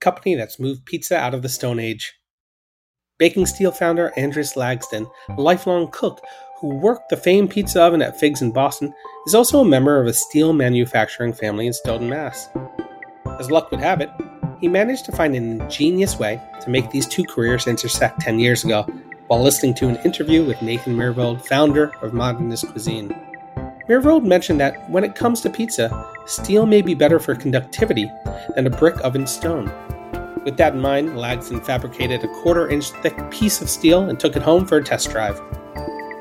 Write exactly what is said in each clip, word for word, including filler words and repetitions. company that's moved pizza out of the Stone Age. Baking Steel founder Andris Lagsdin, a lifelong cook who worked the famed pizza oven at Figs in Boston, is also a member of a steel manufacturing family in Stoughton, Mass. As luck would have it, he managed to find an ingenious way to make these two careers intersect ten years ago while listening to an interview with Nathan Myhrvold, founder of Modernist Cuisine. Myhrvold mentioned that when it comes to pizza, steel may be better for conductivity than a brick oven stone. With that in mind, Lagsdin fabricated a quarter-inch thick piece of steel and took it home for a test drive.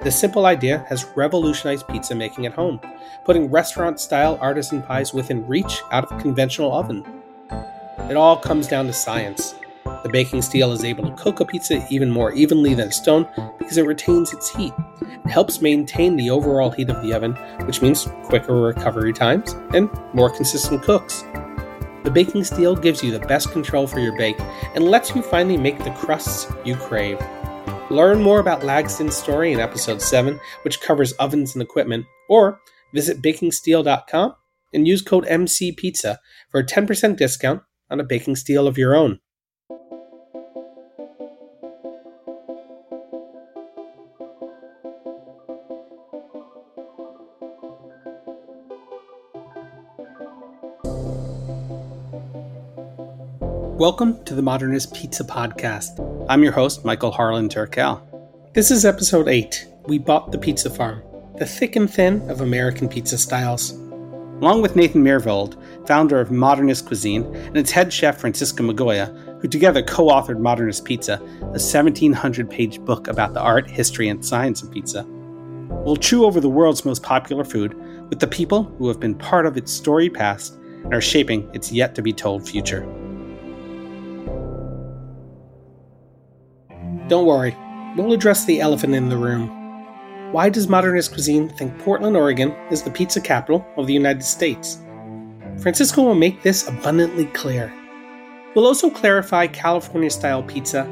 This simple idea has revolutionized pizza making at home, putting restaurant-style artisan pies within reach out of a conventional oven. It all comes down to science. The baking steel is able to cook a pizza even more evenly than stone because it retains its heat. It helps maintain the overall heat of the oven, which means quicker recovery times and more consistent cooks. The baking steel gives you the best control for your bake and lets you finally make the crusts you crave. Learn more about Lagsdin's story in episode seven, which covers ovens and equipment, or visit baking steel dot com and use code M C Pizza for a ten percent discount on a baking steel of your own. Welcome to the Modernist Pizza Podcast. I'm your host, Michael Harlan Turkell. This is episode eight, We Bought the Pizza Farm, the thick and thin of American pizza styles. Along with Nathan Myhrvold, founder of Modernist Cuisine, and its head chef, Francisco Migoya, who together co-authored Modernist Pizza, a seventeen hundred page book about the art, history, and science of pizza. We'll chew over the world's most popular food with the people who have been part of its storied past and are shaping its yet-to-be-told future. Don't worry, we'll address the elephant in the room. Why does Modernist Cuisine think Portland, Oregon is the pizza capital of the United States? Francisco will make this abundantly clear. We'll also clarify California-style pizza,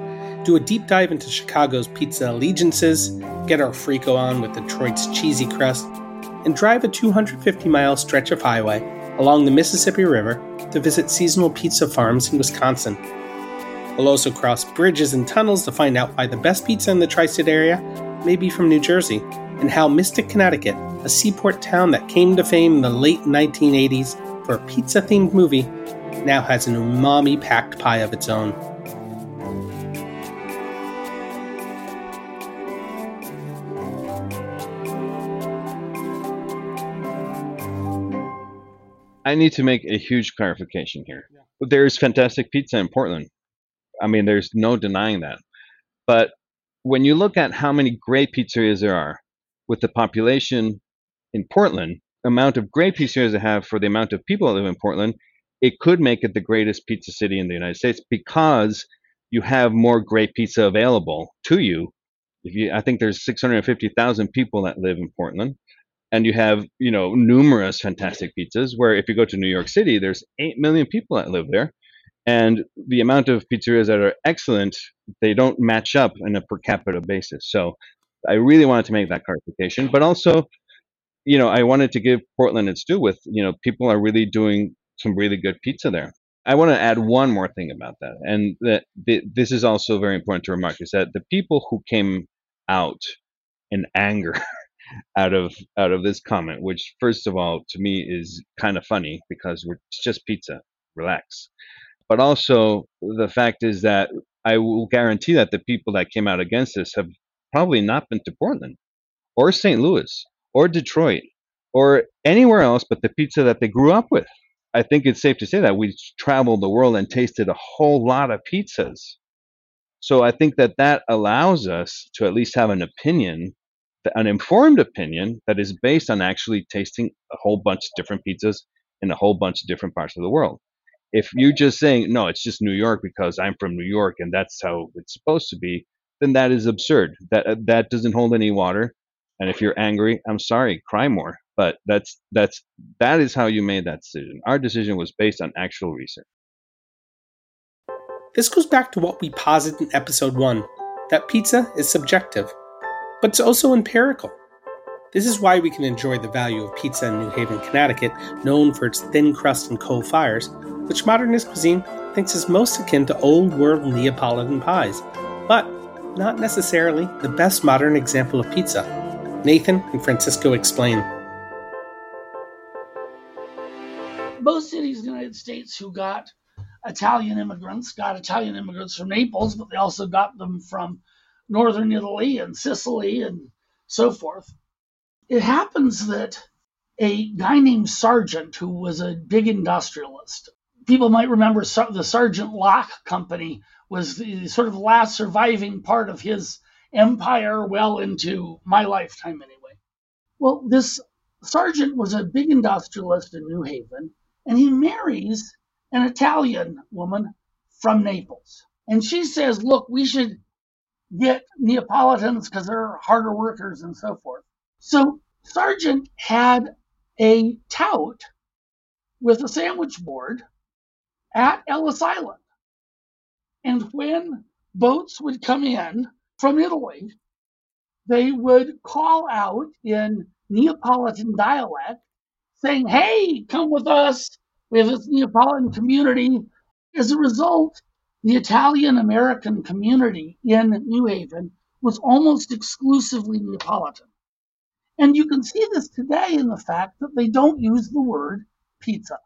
do a deep dive into Chicago's pizza allegiances, get our frico on with Detroit's cheesy crust, and drive a two hundred fifty mile stretch of highway along the Mississippi River to visit seasonal pizza farms in Wisconsin. We'll also cross bridges and tunnels to find out why the best pizza in the tri-state area may be from New Jersey, and how Mystic, Connecticut, a seaport town that came to fame in the late nineteen eighties for a pizza-themed movie, now has an umami-packed pie of its own. I need to make a huge clarification here. There is fantastic pizza in Portland. I mean, there's no denying that. But when you look at how many great pizzerias there are, with the population in Portland, amount of great pizzerias they have for the amount of people that live in Portland, it could make it the greatest pizza city in the United States because you have more great pizza available to you If you, I think there's six hundred fifty thousand people that live in Portland, and you have, you know, numerous fantastic pizzas, where if you go to New York City, there's eight million people that live there. And the amount of pizzerias that are excellent, they don't match up on a per capita basis. So I really wanted to make that clarification. But also, you know, I wanted to give Portland its due with, you know, people are really doing some really good pizza there. I want to add one more thing about that. And that th- this is also very important to remark, is that the people who came out in anger out of out of this comment, which first of all, to me, is kind of funny because we're, it's just pizza, relax. But also the fact is that I will guarantee that the people that came out against this have probably not been to Portland or Saint Louis or Detroit or anywhere else but the pizza that they grew up with. I think it's safe to say that we traveled the world and tasted a whole lot of pizzas. So I think that that allows us to at least have an opinion, an informed opinion that is based on actually tasting a whole bunch of different pizzas in a whole bunch of different parts of the world. If you're just saying, no, it's just New York because I'm from New York and that's how it's supposed to be, then that is absurd. That that doesn't hold any water. And if you're angry, I'm sorry, cry more. But that's that's that is how you made that decision. Our decision was based on actual research. This goes back to what we posited in episode one, that pizza is subjective, but it's also empirical. This is why we can enjoy the value of pizza in New Haven, Connecticut, known for its thin crust and coal fires, which modernist cuisine thinks is most akin to old-world Neapolitan pies, but not necessarily the best modern example of pizza. Nathan and Francisco explain. Most cities in the United States who got Italian immigrants got Italian immigrants from Naples, but they also got them from northern Italy and Sicily and so forth. It happens that a guy named Sargent, who was a big industrialist, people might remember the Sargent Lock Company was the sort of last surviving part of his empire well into my lifetime anyway. Well, this Sargent was a big industrialist in New Haven, and he marries an Italian woman from Naples. And she says, look, we should get Neapolitans because they're harder workers and so forth. So Sargent had a tout with a sandwich board at Ellis Island. And when boats would come in from Italy, they would call out in Neapolitan dialect saying, hey, come with us. We have this Neapolitan community. As a result, the Italian-American community in New Haven was almost exclusively Neapolitan. And you can see this today in the fact that they don't use the word pizza.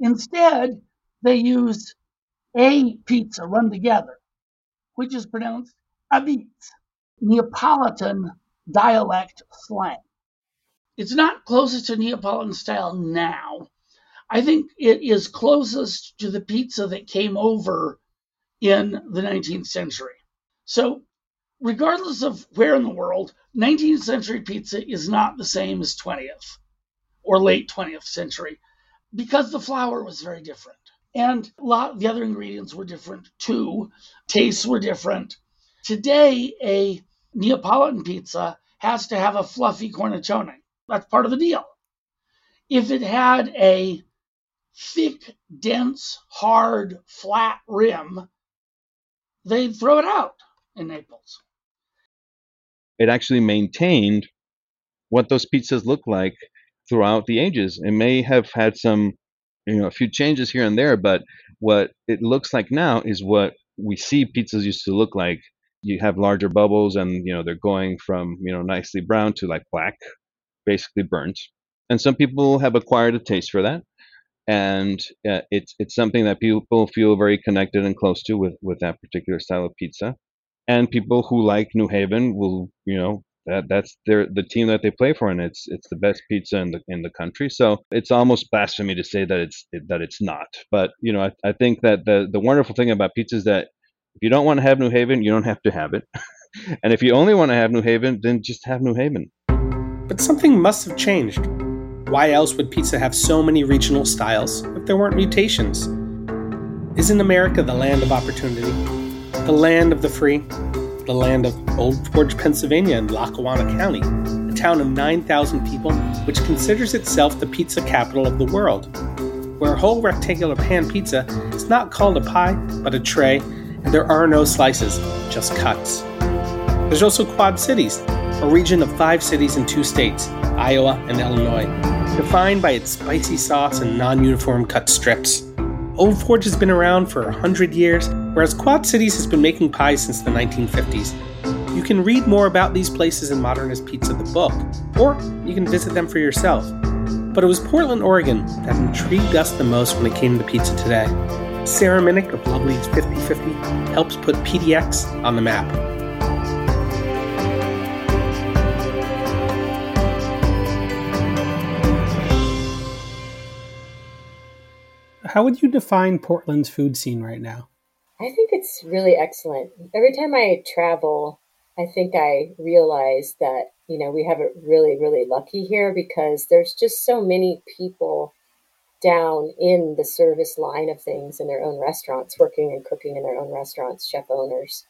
Instead, they use a pizza run together, which is pronounced abit, Neapolitan dialect slang. It's not closest to Neapolitan style now. I think it is closest to the pizza that came over in the nineteenth century. So regardless of where in the world, nineteenth century pizza is not the same as twentieth or late twentieth century because the flour was very different. And a lot of the other ingredients were different too. Tastes were different. Today, a Neapolitan pizza has to have a fluffy cornicione. That's part of the deal. If it had a thick, dense, hard, flat rim, they'd throw it out in Naples. It actually maintained what those pizzas look like throughout the ages. It may have had some, you know, a few changes here and there, but what it looks like now is what we see pizzas used to look like. You have larger bubbles and, you know, they're going from, you know, nicely brown to like black, basically burnt. And some people have acquired a taste for that. And uh, it's it's something that people feel very connected and close to with, with that particular style of pizza. And people who like New Haven will, you know, that that's their the team that they play for, and it's it's the best pizza in the in the country. So it's almost blasphemy to say that it's that it's not. But you know, I, I think that the the wonderful thing about pizza is that if you don't want to have New Haven, you don't have to have it, and if you only want to have New Haven, then just have New Haven. But something must have changed. Why else would pizza have so many regional styles if there weren't mutations? Isn't America the land of opportunity? The land of the free? the land of Old Forge, Pennsylvania in Lackawanna County, a town of nine thousand people which considers itself the pizza capital of the world, where a whole rectangular pan pizza is not called a pie but a tray, and there are no slices, just cuts. There's also Quad Cities, a region of five cities in two states, Iowa and Illinois, defined by its spicy sauce and non-uniform cut strips. Old Forge has been around for one hundred years, whereas Quad Cities has been making pies since the nineteen fifties. You can read more about these places in Modernist Pizza the book, or you can visit them for yourself. But it was Portland, Oregon that intrigued us the most when it came to pizza today. Sarah Minnick of Lovely's fifty fifty helps put P D X on the map. How would you define Portland's food scene right now? I think it's really excellent. Every time I travel, I think I realize that, you know, we have it really, really lucky here because there's just so many people down in the service line of things in their own restaurants, working and cooking in their own restaurants, chef owners.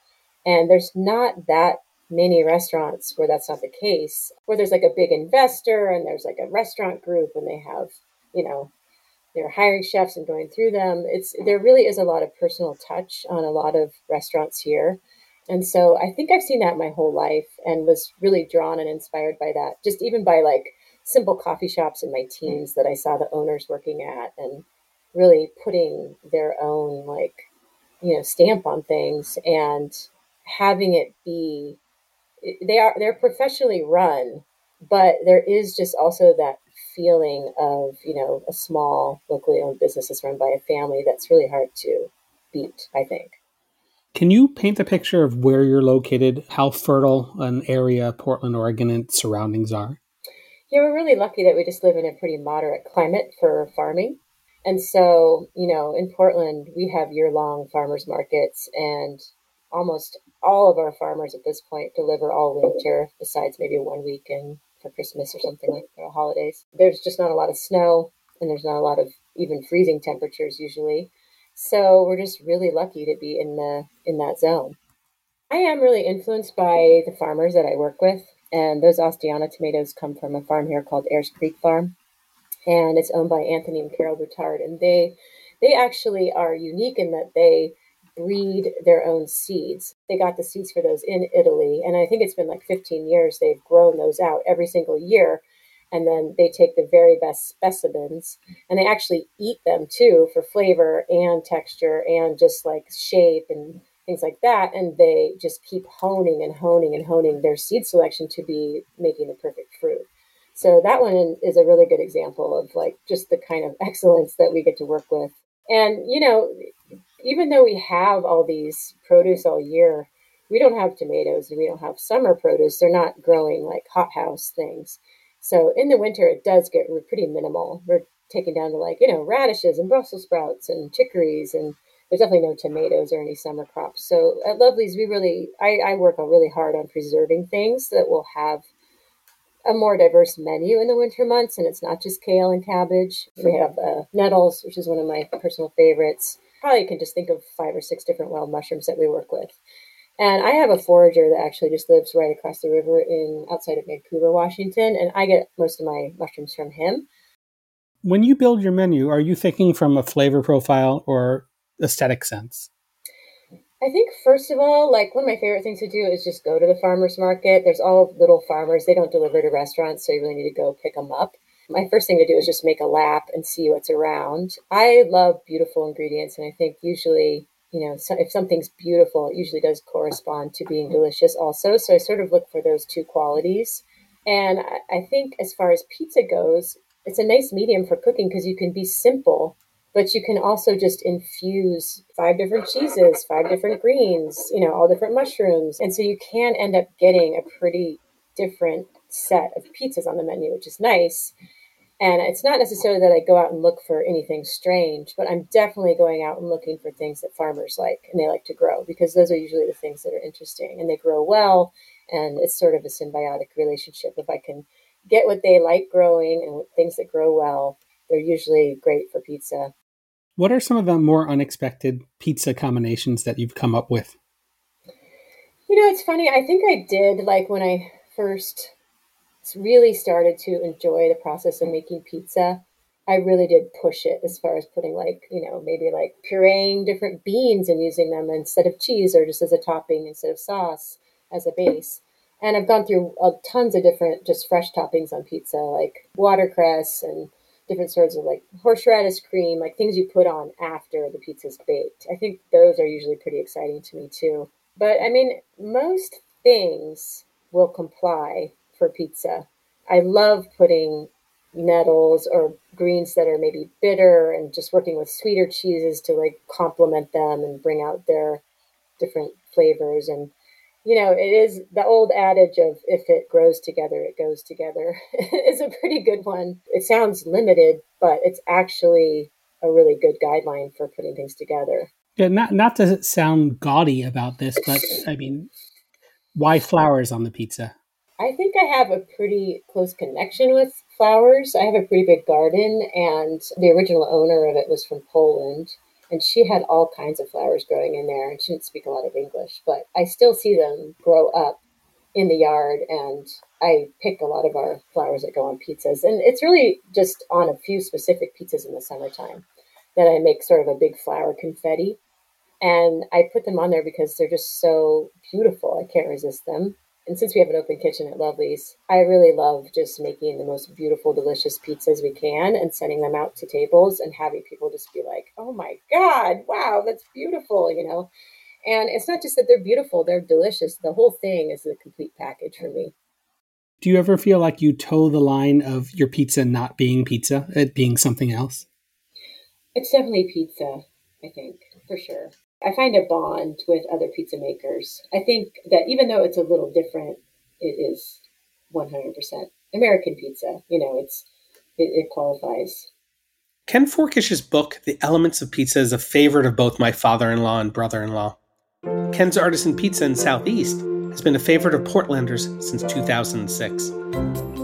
And there's not that many restaurants where that's not the case, where there's like a big investor and there's like a restaurant group and they have, you know, they're hiring chefs and going through them. It's there really is a lot of personal touch on a lot of restaurants here. And so I think I've seen that my whole life and was really drawn and inspired by that, just even by like simple coffee shops in my teens that I saw the owners working at and really putting their own like, you know, stamp on things and having it be, they are, they're professionally run, but there is just also that feeling of, you know, a small locally owned business that's run by a family that's really hard to beat, I think. Can you paint the picture of where you're located, how fertile an area Portland, Oregon and its surroundings are? Yeah, we're really lucky that we just live in a pretty moderate climate for farming. And so, you know, in Portland, we have year-long farmers markets and almost all of our farmers at this point deliver all winter, besides maybe one weekend for Christmas or something like that, or holidays. There's just not a lot of snow and there's not a lot of even freezing temperatures usually. So we're just really lucky to be in the in that zone. I am really influenced by the farmers that I work with. And those Osteana tomatoes come from a farm here called Ayers Creek Farm. And it's owned by Anthony and Carol Boutard. And they they actually are unique in that they breed their own seeds. They got the seeds for those in Italy. And I think it's been like fifteen years they've grown those out every single year. And then they take the very best specimens and they actually eat them too for flavor and texture and just like shape and things like that. And they just keep honing and honing and honing their seed selection to be making the perfect fruit. So that one is a really good example of like just the kind of excellence that we get to work with. And, you know, even though we have all these produce all year, we don't have tomatoes and we don't have summer produce. They're not growing like hothouse things. So in the winter, it does get pretty minimal. We're taking down to like, you know, radishes and Brussels sprouts and chicories, and there's definitely no tomatoes or any summer crops. So at Lovely's, we really, I, I work really hard on preserving things that will have a more diverse menu in the winter months. And it's not just kale and cabbage. We have uh, nettles, which is one of my personal favorites. Probably can just think of five or six different wild mushrooms that we work with. And I have a forager that actually just lives right across the river in outside of Vancouver, Washington. And I get most of my mushrooms from him. When you build your menu, are you thinking from a flavor profile or aesthetic sense? I think, first of all, like one of my favorite things to do is just go to the farmer's market. There's all little farmers. They don't deliver to restaurants, so you really need to go pick them up. My first thing to do is just make a lap and see what's around. I love beautiful ingredients, and I think usually, you know, so if something's beautiful, it usually does correspond to being delicious also. So I sort of look for those two qualities. And I, I think as far as pizza goes, it's a nice medium for cooking because you can be simple, but you can also just infuse five different cheeses, five different greens, you know, all different mushrooms. And so you can end up getting a pretty different set of pizzas on the menu, which is nice. And it's not necessarily that I go out and look for anything strange, but I'm definitely going out and looking for things that farmers like and they like to grow because those are usually the things that are interesting and they grow well. And it's sort of a symbiotic relationship. If I can get what they like growing and things that grow well, they're usually great for pizza. What are some of the more unexpected pizza combinations that you've come up with? You know, it's funny. I think I did, like, when I first really started to enjoy the process of making pizza, I really did push it as far as putting, like, you know, maybe like pureeing different beans and using them instead of cheese, or just as a topping instead of sauce as a base. And I've gone through uh, tons of different just fresh toppings on pizza, like watercress and different sorts of like horseradish cream, like things you put on after the pizza's baked. I think those are usually pretty exciting to me too. But I mean, most things will comply for pizza. I love putting nettles or greens that are maybe bitter and just working with sweeter cheeses to like complement them and bring out their different flavors. And, you know, it is the old adage of if it grows together, it goes together is a pretty good one. It sounds limited, but it's actually a really good guideline for putting things together. Yeah, not not to sound gaudy about this, but I mean, why flowers on the pizza? I think I have a pretty close connection with flowers. I have a pretty big garden, and the original owner of it was from Poland, and she had all kinds of flowers growing in there, and she didn't speak a lot of English, but I still see them grow up in the yard, and I pick a lot of our flowers that go on pizzas. And it's really just on a few specific pizzas in the summertime that I make sort of a big flower confetti, and I put them on there because they're just so beautiful. I can't resist them. And since we have an open kitchen at Lovely's, I really love just making the most beautiful, delicious pizzas we can and sending them out to tables and having people just be like, oh my God, wow, that's beautiful, you know? And it's not just that they're beautiful, they're delicious. The whole thing is the complete package for me. Do you ever feel like you toe the line of your pizza not being pizza, it being something else? It's definitely pizza, I think, for sure. I find a bond with other pizza makers. I think that even though it's a little different, it is one hundred percent American pizza. You know, it's it, it qualifies. Ken Forkish's book, The Elements of Pizza, is a favorite of both my father-in-law and brother-in-law. Ken's Artisan Pizza in Southeast has been a favorite of Portlanders since two thousand six.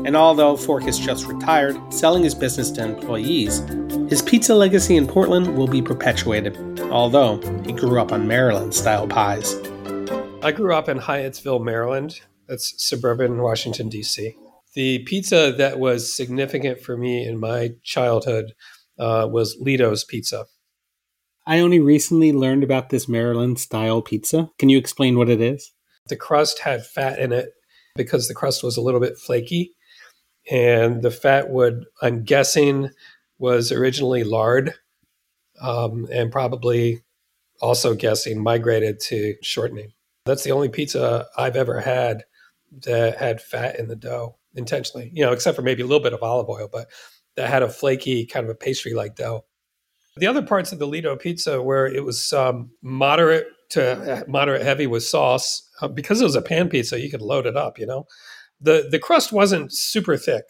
And although Forkish just retired, selling his business to employees, his pizza legacy in Portland will be perpetuated, although he grew up on Maryland-style pies. I grew up in Hyattsville, Maryland. That's suburban Washington, D C. The pizza that was significant for me in my childhood uh, was Lito's Pizza. I only recently learned about this Maryland-style pizza. Can you explain what it is? The crust had fat in it because the crust was a little bit flaky. And the fat would, I'm guessing, was originally lard um, and probably also guessing migrated to shortening. That's the only pizza I've ever had that had fat in the dough intentionally, you know, except for maybe a little bit of olive oil, but that had a flaky kind of a pastry-like dough. The other parts of the Lido pizza where it was um, moderate to moderate heavy with sauce, uh, because it was a pan pizza, you could load it up, you know. The the crust wasn't super thick,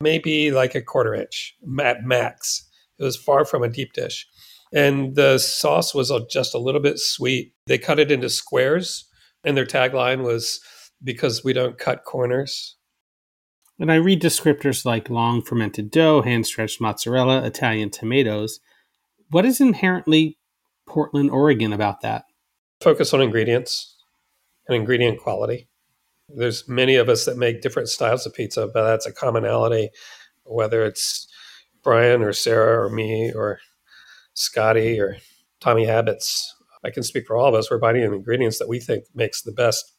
maybe like a quarter inch at max. It was far from a deep dish. And the sauce was just a little bit sweet. They cut it into squares, and their tagline was, because we don't cut corners. And I read descriptors like long fermented dough, hand-stretched mozzarella, Italian tomatoes. What is inherently Portland, Oregon about that? Focus on ingredients and ingredient quality. There's many of us that make different styles of pizza, but that's a commonality, whether it's Brian or Sarah or me or Scotty or Tommy Habits. I can speak for all of us. We're buying the ingredients that we think makes the best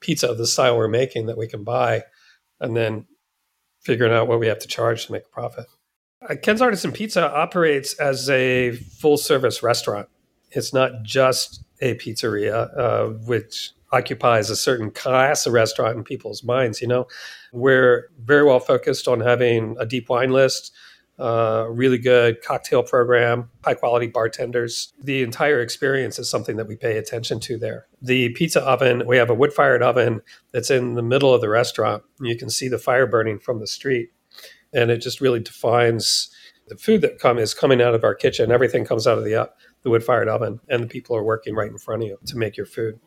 pizza of the style we're making that we can buy, and then figuring out what we have to charge to make a profit. Ken's Artisan Pizza operates as a full-service restaurant. It's not just a pizzeria, uh, which occupies a certain class of restaurant in people's minds, you know. We're very well focused on having a deep wine list, a uh, really good cocktail program, high-quality bartenders. The entire experience is something that we pay attention to there. The pizza oven, we have a wood-fired oven that's in the middle of the restaurant. You can see the fire burning from the street, and it just really defines the food that come is coming out of our kitchen. Everything comes out of the, the wood-fired oven, and the people are working right in front of you to make your food.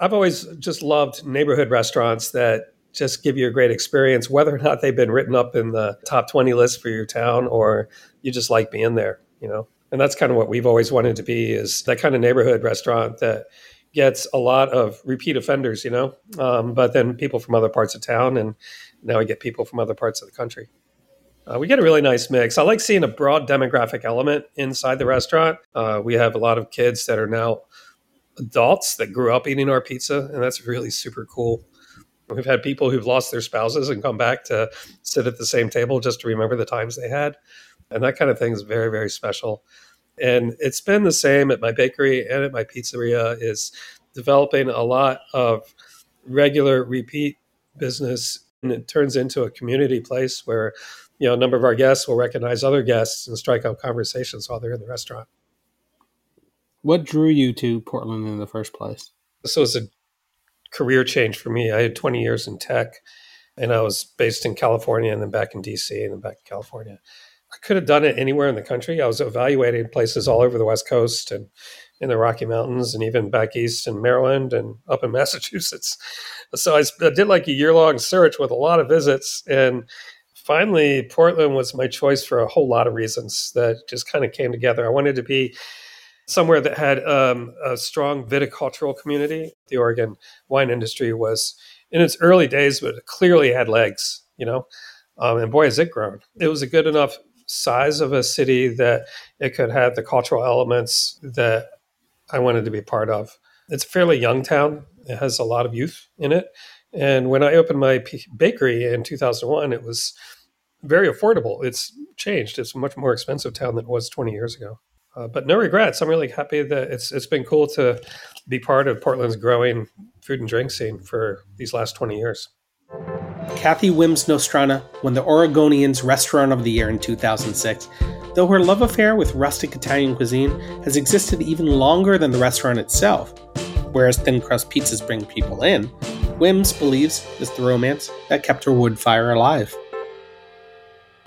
I've always just loved neighborhood restaurants that just give you a great experience, whether or not they've been written up in the top twenty list for your town, or you just like being there, you know. And that's kind of what we've always wanted to be, is that kind of neighborhood restaurant that gets a lot of repeat offenders, you know, um, but then people from other parts of town, and now we get people from other parts of the country. Uh, we get a really nice mix. I like seeing a broad demographic element inside the restaurant. Uh, we have a lot of kids that are now adults that grew up eating our pizza, and that's really super cool. We've had people who've lost their spouses and come back to sit at the same table just to remember the times they had. And that kind of thing is very, very special. And it's been the same at my bakery and at my pizzeria, is developing a lot of regular repeat business. And it turns into a community place where, you know, a number of our guests will recognize other guests and strike up conversations while they're in the restaurant. What drew you to Portland in the first place? So it's a career change for me. I had twenty years in tech, and I was based in California and then back in D C and then back in California. I could have done it anywhere in the country. I was evaluating places all over the West Coast and in the Rocky Mountains and even back east in Maryland and up in Massachusetts. So I did like a year-long search with a lot of visits. And finally, Portland was my choice for a whole lot of reasons that just kind of came together. I wanted to be somewhere that had um, a strong viticultural community. The Oregon wine industry was in its early days, but it clearly had legs, you know, um, and boy, has it grown. It was a good enough size of a city that it could have the cultural elements that I wanted to be part of. It's a fairly young town. It has a lot of youth in it. And when I opened my p- bakery in two thousand one, it was very affordable. It's changed. It's a much more expensive town than it was twenty years ago. Uh, but no regrets. I'm really happy that it's it's been cool to be part of Portland's growing food and drink scene for these last twenty years. Kathy Wims Nostrana won the Oregonian's Restaurant of the Year in two thousand six, though her love affair with rustic Italian cuisine has existed even longer than the restaurant itself. Whereas thin crust pizzas bring people in, Wims believes it's the romance that kept her wood fire alive.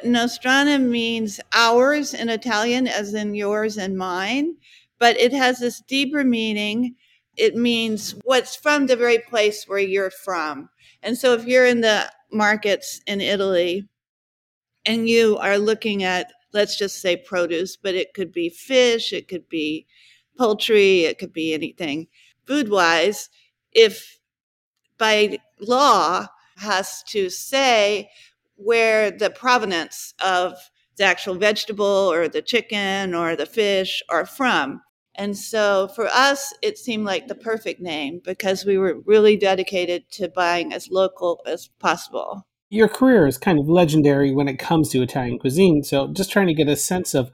Nostrana means ours in Italian, as in yours and mine, but it has this deeper meaning. It means what's from the very place where you're from. And so if you're in the markets in Italy and you are looking at, let's just say produce, but it could be fish, it could be poultry, it could be anything food-wise, if by law has to say where the provenance of the actual vegetable or the chicken or the fish are from. And so for us, it seemed like the perfect name because we were really dedicated to buying as local as possible. Your career is kind of legendary when it comes to Italian cuisine. So just trying to get a sense of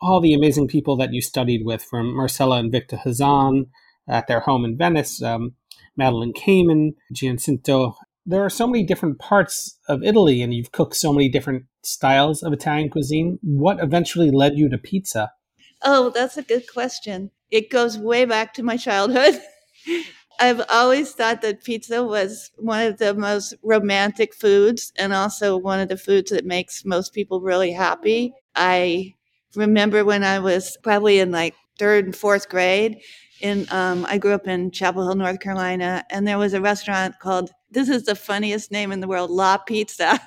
all the amazing people that you studied with, from Marcella and Victor Hazan at their home in Venice, um, Madeline Kamen, Giancinto. There are so many different parts of Italy, and you've cooked so many different styles of Italian cuisine. What eventually led you to pizza? Oh, that's a good question. It goes way back to my childhood. I've always thought that pizza was one of the most romantic foods and also one of the foods that makes most people really happy. I remember when I was probably in like third and fourth grade, in um, I grew up in Chapel Hill, North Carolina, and there was a restaurant called, this is the funniest name in the world, La Pizza.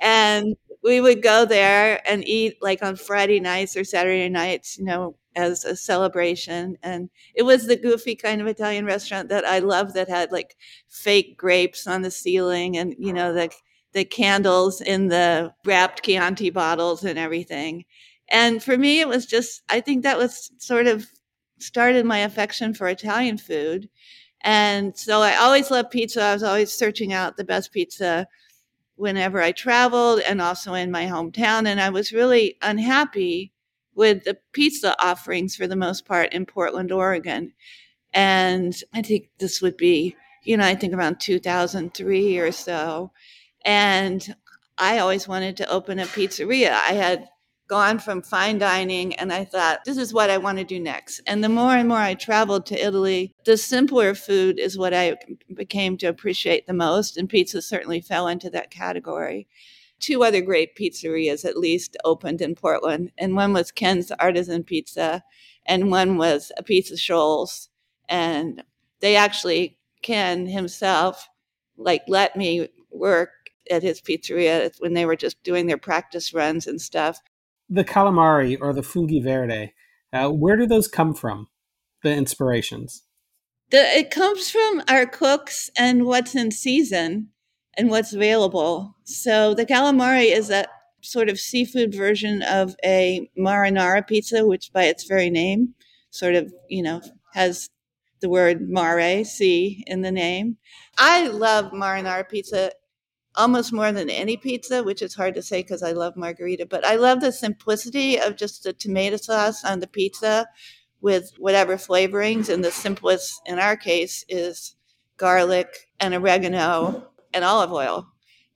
And we would go there and eat like on Friday nights or Saturday nights, you know, as a celebration. And it was the goofy kind of Italian restaurant that I loved, that had like fake grapes on the ceiling and, you know, the, the candles in the wrapped Chianti bottles and everything. And for me, it was just, I think that was sort of started my affection for Italian food. And so I always loved pizza. I was always searching out the best pizza whenever I traveled and also in my hometown. And I was really unhappy with the pizza offerings for the most part in Portland, Oregon. And I think this would be, you know, I think around two thousand three or so. And I always wanted to open a pizzeria. I had gone from fine dining, and I thought, this is what I want to do next. And the more and more I traveled to Italy, the simpler food is what I became to appreciate the most, and pizza certainly fell into that category. Two other great pizzerias, at least, opened in Portland, and one was Ken's Artisan Pizza, and one was a Pizza Shoals. And they actually, Ken himself, like, let me work at his pizzeria when they were just doing their practice runs and stuff. The calamari or the funghi verde, uh, where do those come from, the inspirations? The, it comes from our cooks and what's in season and what's available. So the calamari is a sort of seafood version of a marinara pizza, which by its very name sort of, you know, has the word mare, sea, in the name. I love marinara pizza almost more than any pizza, which is hard to say because I love margarita. But I love the simplicity of just the tomato sauce on the pizza with whatever flavorings. And the simplest, in our case, is garlic and oregano and olive oil.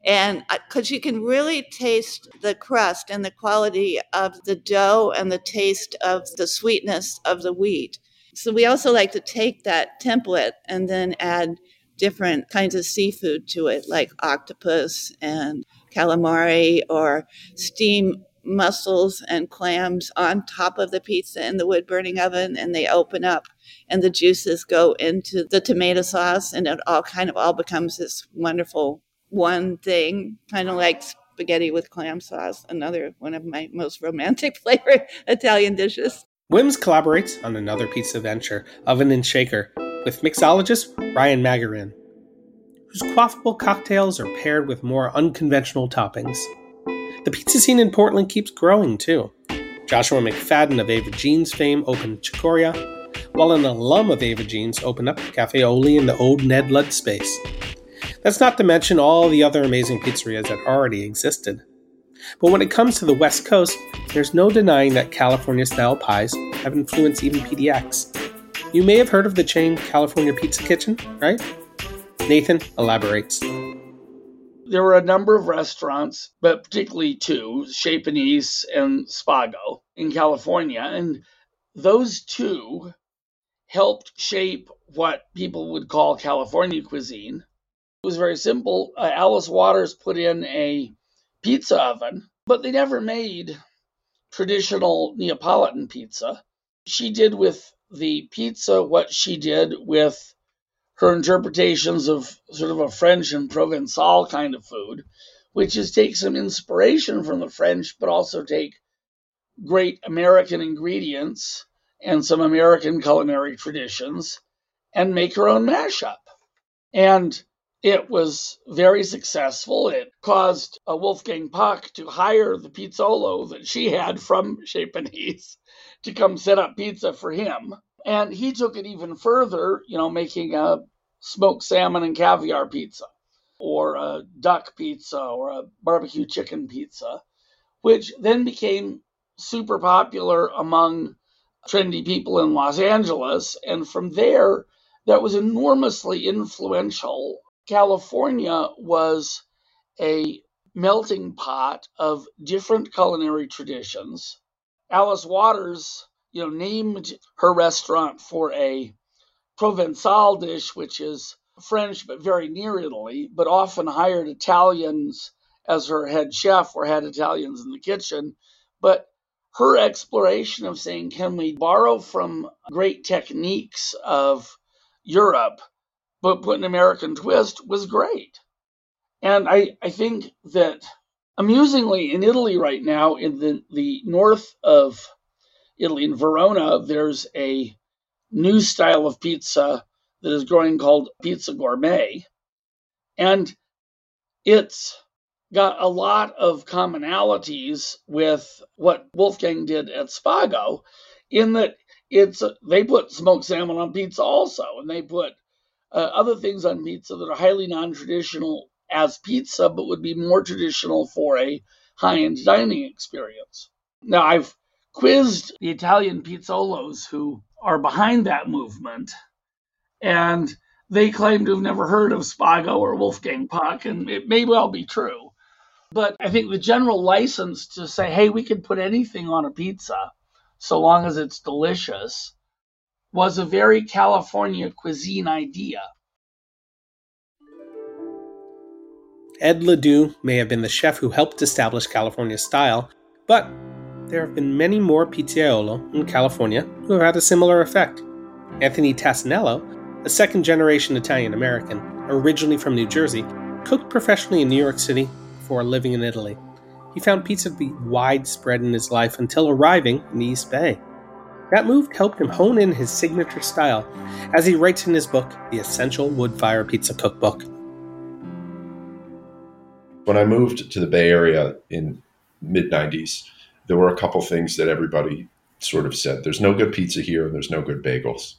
And because you can really taste the crust and the quality of the dough and the taste of the sweetness of the wheat. So we also like to take that template and then add different kinds of seafood to it, like octopus and calamari or steam mussels and clams on top of the pizza in the wood burning oven, and they open up and the juices go into the tomato sauce, and it all kind of all becomes this wonderful one thing, kind of like spaghetti with clam sauce, another one of my most romantic flavor Italian dishes. Wims collaborates on another pizza venture, Oven and Shaker, with mixologist Ryan Magarin, whose quaffable cocktails are paired with more unconventional toppings. The pizza scene in Portland keeps growing, too. Joshua McFadden of Ava Gene's fame opened Chicoria, while an alum of Ava Gene's opened up Cafe Oli in the old Ned Ludd space. That's not to mention all the other amazing pizzerias that already existed. But when it comes to the West Coast, there's no denying that California-style pies have influenced even P D X. You may have heard of the chain California Pizza Kitchen, right? Nathan elaborates. There were a number of restaurants, but particularly two, Chez Panisse and Spago in California, and those two helped shape what people would call California cuisine. It was very simple. Uh, Alice Waters put in a pizza oven, but they never made traditional Neapolitan pizza. She did with the pizza what she did with her interpretations of sort of a French and Provençal kind of food, which is take some inspiration from the French, but also take great American ingredients and some American culinary traditions and make her own mashup. And it was very successful. It caused uh, Wolfgang Puck to hire the pizzolo that she had from Chez Panisse to come set up pizza for him. And he took it even further, you know, making a smoked salmon and caviar pizza or a duck pizza or a barbecue chicken pizza, which then became super popular among trendy people in Los Angeles. And from there, that was enormously influential. California was a melting pot of different culinary traditions. Alice Waters, you know, named her restaurant for a Provençal dish, which is French but very near Italy, but often hired Italians as her head chef or had Italians in the kitchen. But her exploration of saying, can we borrow from great techniques of Europe but put an American twist, was great. And I, I think that, amusingly, in Italy right now, in the, the north of Italy, in Verona, there's a new style of pizza that is growing called pizza gourmet. And it's got a lot of commonalities with what Wolfgang did at Spago, in that it's they put smoked salmon on pizza also, and they put Uh, other things on pizza that are highly non-traditional as pizza, but would be more traditional for a high-end dining experience. Now, I've quizzed the Italian pizzolos who are behind that movement, and they claim to have never heard of Spago or Wolfgang Puck, and it may well be true. But I think the general license to say, hey, we can put anything on a pizza so long as it's delicious, was a very California cuisine idea. Ed LeDoux may have been the chef who helped establish California style, but there have been many more pizzaiolo in California who have had a similar effect. Anthony Tassinello, a second-generation Italian-American, originally from New Jersey, cooked professionally in New York City before living in Italy. He found pizza to be widespread in his life until arriving in the East Bay. That move helped him hone in his signature style, as he writes in his book, The Essential Wood-Fire Pizza Cookbook. When I moved to the Bay Area in mid nineties, there were a couple things that everybody sort of said. There's no good pizza here, and there's no good bagels.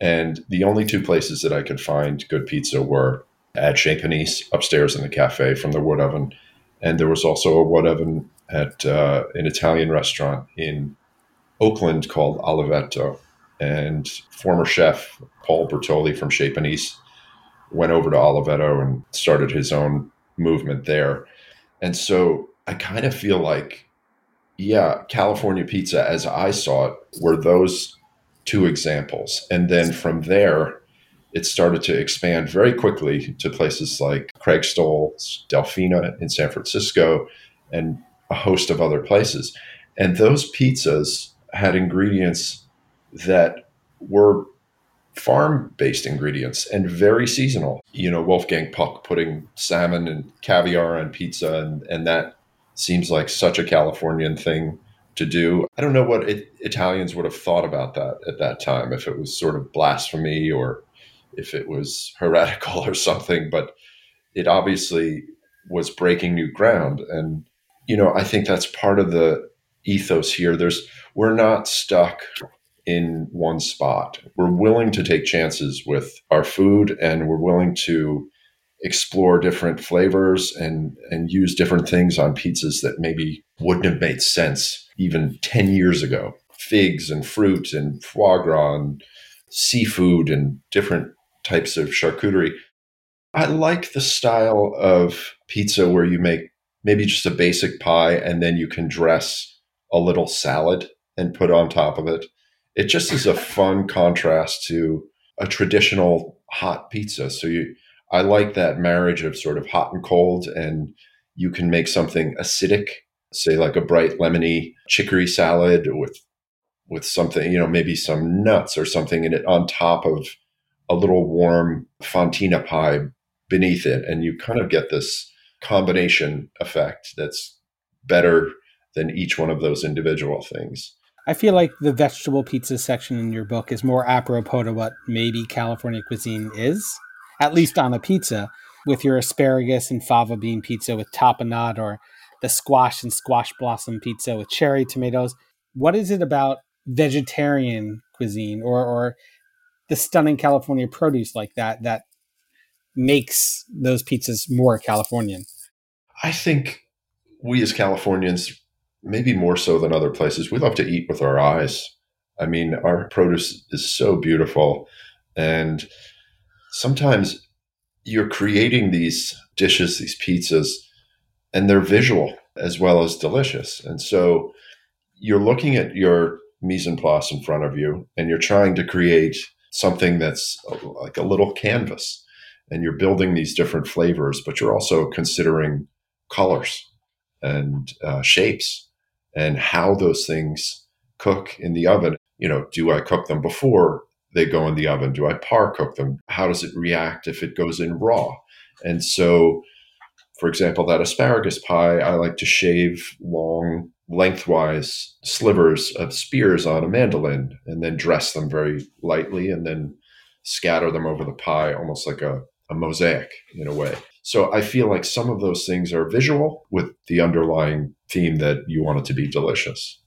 And the only two places that I could find good pizza were at Chez Panisse, upstairs in the cafe from the wood oven. And there was also a wood oven at uh, an Italian restaurant in Oakland called Oliveto. And former chef Paul Bertoli from Chez Panisse went over to Oliveto and started his own movement there. And so I kind of feel like, yeah, California pizza, as I saw it, were those two examples. And then from there, it started to expand very quickly to places like Craig Stoll's Delfina in San Francisco and a host of other places. And those pizzas had ingredients that were farm-based ingredients and very seasonal. You know, Wolfgang Puck putting salmon and caviar on pizza, and, and that seems like such a Californian thing to do. I don't know what it, Italians would have thought about that at that time, if it was sort of blasphemy or if it was heretical or something, but it obviously was breaking new ground. And, you know, I think that's part of the ethos here. There's, we're not stuck in one spot. We're willing to take chances with our food, and we're willing to explore different flavors and, and use different things on pizzas that maybe wouldn't have made sense even ten years ago. Figs and fruit and foie gras and seafood and different types of charcuterie. I like the style of pizza where you make maybe just a basic pie and then you can dress a little salad and put on top of it. It just is a fun contrast to a traditional hot pizza. So you, I like that marriage of sort of hot and cold, and you can make something acidic, say like a bright lemony chicory salad with with something, you know, maybe some nuts or something in it on top of a little warm fontina pie beneath it. And you kind of get this combination effect that's better than each one of those individual things. I feel like the vegetable pizza section in your book is more apropos to what maybe California cuisine is, at least on a pizza, with your asparagus and fava bean pizza with tapenade, or the squash and squash blossom pizza with cherry tomatoes. What is it about vegetarian cuisine or, or the stunning California produce like that, that makes those pizzas more Californian? I think we as Californians, maybe more so than other places, we love to eat with our eyes. I mean, our produce is so beautiful. And sometimes you're creating these dishes, these pizzas, and they're visual as well as delicious. And so you're looking at your mise en place in front of you, and you're trying to create something that's like a little canvas, and you're building these different flavors, but you're also considering colors and uh, shapes and how those things cook in the oven. You know, do I cook them before they go in the oven? Do I par cook them? How does it react if it goes in raw? And so, for example, that asparagus pie, I like to shave long lengthwise slivers of spears on a mandolin and then dress them very lightly and then scatter them over the pie, almost like a, a mosaic in a way. So I feel like some of those things are visual with the underlying theme that you want it to be delicious.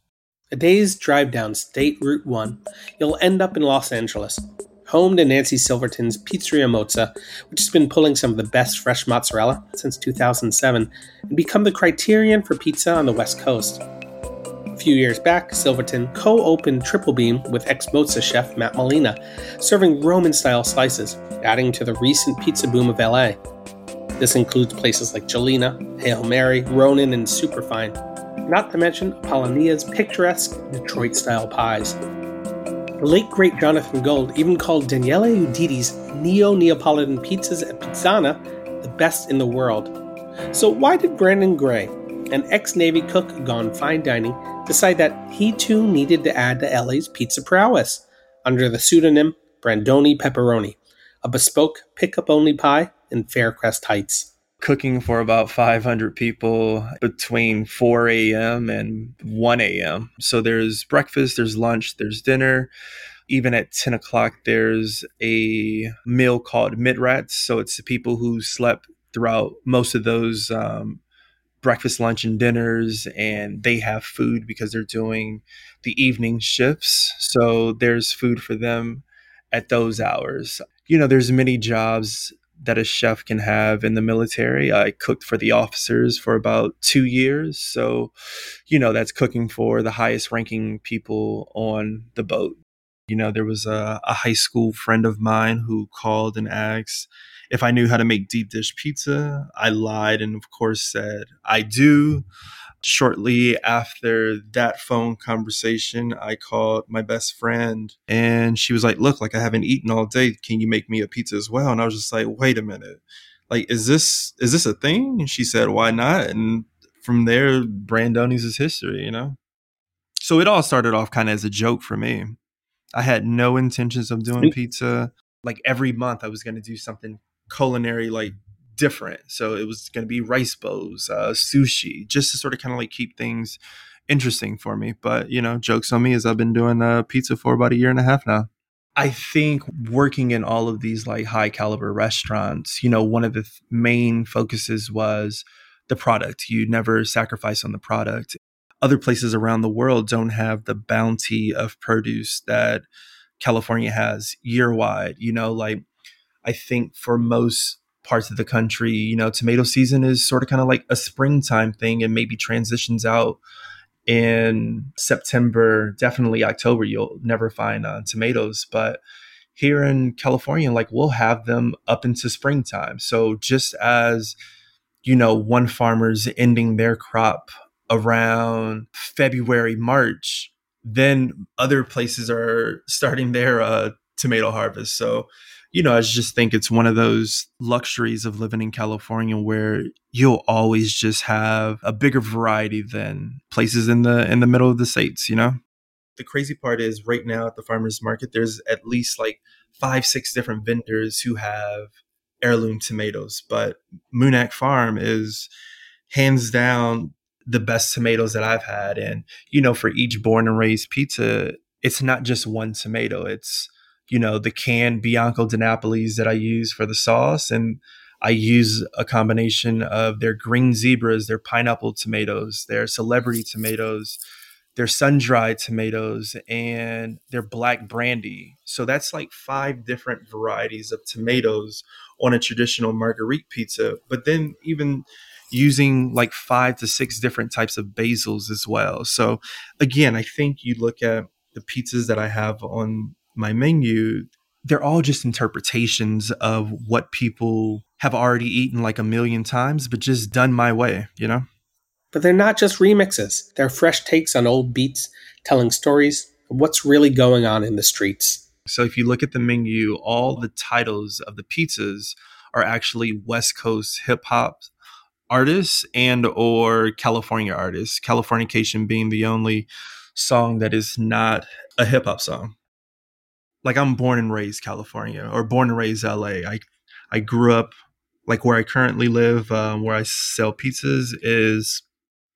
A day's drive down State Route one, you'll end up in Los Angeles, home to Nancy Silverton's Pizzeria Mozza, which has been pulling some of the best fresh mozzarella since two thousand seven and become the criterion for pizza on the West Coast. A few years back, Silverton co-opened Triple Beam with ex-Mozza chef Matt Molina, serving Roman-style slices, adding to the recent pizza boom of L A. This includes places like Jolena, Hail Mary, Ronin, and Superfine, not to mention Apollonia's picturesque Detroit-style pies. The late great Jonathan Gold even called Daniele Udidi's neo-Neapolitan pizzas at Pizzana the best in the world. So why did Brandon Gray, an ex-Navy cook gone fine dining, decide that he too needed to add to L A's pizza prowess under the pseudonym Brandoni Pepperoni, a bespoke pick-up-only pie in Faircrest Heights? cooking for about five hundred people between four a.m. and one a.m. So there's breakfast, there's lunch, there's dinner. Even at ten o'clock, there's a meal called midrats. So it's the people who slept throughout most of those um, breakfast, lunch, and dinners, and they have food because they're doing the evening shifts. So there's food for them at those hours. You know, there's many jobs that a chef can have in the military. I cooked for the officers for about two years. So, you know, that's cooking for the highest ranking people on the boat. You know, there was a, a high school friend of mine who called and asked if I knew how to make deep dish pizza. I lied and, of course, said, I do. Shortly after that phone conversation, I called my best friend and she was like, look, like I haven't eaten all day. Can you make me a pizza as well? And I was just like, wait a minute. Like, is this is this a thing? And she said, why not? And from there, Brandoni's is history, you know? So it all started off kind of as a joke for me. I had no intentions of doing pizza. Like every month I was going to do something culinary, like different. So it was going to be rice bowls, uh, sushi, just to sort of kind of like keep things interesting for me. But, you know, jokes on me is I've been doing uh, pizza for about a year and a half now. I think working in all of these like high caliber restaurants, you know, one of the th- main focuses was the product. You never sacrifice on the product. Other places around the world don't have the bounty of produce that California has year wide. You know, like I think for most parts of the country, you know, tomato season is sort of kind of like a springtime thing and maybe transitions out in September, definitely October. You'll never find uh, tomatoes, but here in California, like we'll have them up into springtime. So just as, you know, one farmer's ending their crop around February, March, then other places are starting their uh, tomato harvest. So, you know, I just think it's one of those luxuries of living in California where you'll always just have a bigger variety than places in the in the middle of the states, you know? The crazy part is right now at the farmer's market, there's at least like five, six different vendors who have heirloom tomatoes. But Moonak Farm is hands down the best tomatoes that I've had. And, you know, for each born and raised pizza, it's not just one tomato. It's, you know, the canned Bianco di Napoli's that I use for the sauce. And I use a combination of their green zebras, their pineapple tomatoes, their celebrity tomatoes, their sun-dried tomatoes, and their black brandy. So that's like five different varieties of tomatoes on a traditional marguerite pizza. But then even using like five to six different types of basils as well. So again, I think you look at the pizzas that I have on my menu, they're all just interpretations of what people have already eaten like a million times, but just done my way, you know? But they're not just remixes. They're fresh takes on old beats, telling stories of what's really going on in the streets. So if you look at the menu, all the titles of the pizzas are actually West Coast hip hop artists and or California artists, Californication being the only song that is not a hip hop song. Like I'm born and raised California or born and raised L A. I I grew up like where I currently live, um, where I sell pizzas is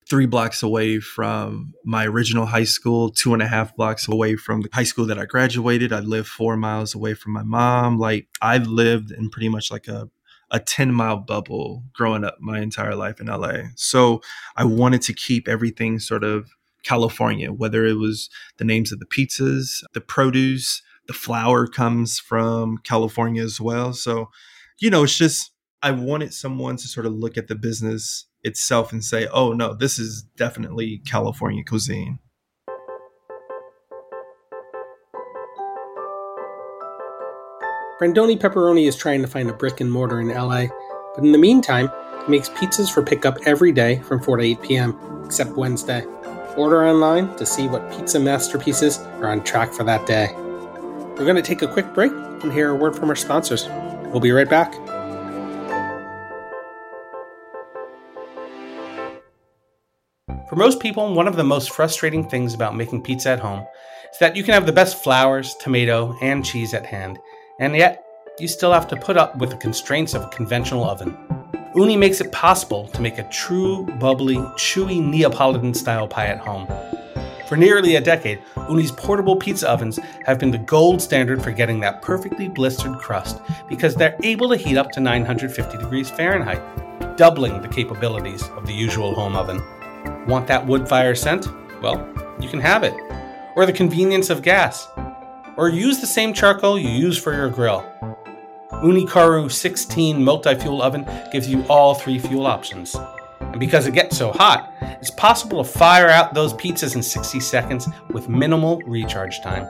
three blocks away from my original high school, two and a half blocks away from the high school that I graduated. I live four miles away from my mom. Like I lived in pretty much like a a ten mile bubble growing up my entire life in L A. So I wanted to keep everything sort of California, whether it was the names of the pizzas, the produce, the flour comes from California as well. So, you know, it's just, I wanted someone to sort of look at the business itself and say, oh no, this is definitely California cuisine. Brandoni Pepperoni is trying to find a brick and mortar in L A, but in the meantime, he makes pizzas for pickup every day from four to eight p.m., except Wednesday. Order online to see what pizza masterpieces are on track for that day. We're going to take a quick break and hear a word from our sponsors. We'll be right back. For most people, one of the most frustrating things about making pizza at home is that you can have the best flours, tomato, and cheese at hand, and yet you still have to put up with the constraints of a conventional oven. Uni makes it possible to make a true, bubbly, chewy Neapolitan-style pie at home. For nearly a decade, Uni's portable pizza ovens have been the gold standard for getting that perfectly blistered crust because they're able to heat up to nine hundred fifty degrees Fahrenheit, doubling the capabilities of the usual home oven. Want that wood fire scent? Well, you can have it. Or the convenience of gas. Or use the same charcoal you use for your grill. Unikaru sixteen multi-fuel oven gives you all three fuel options. And because it gets so hot, it's possible to fire out those pizzas in sixty seconds with minimal recharge time.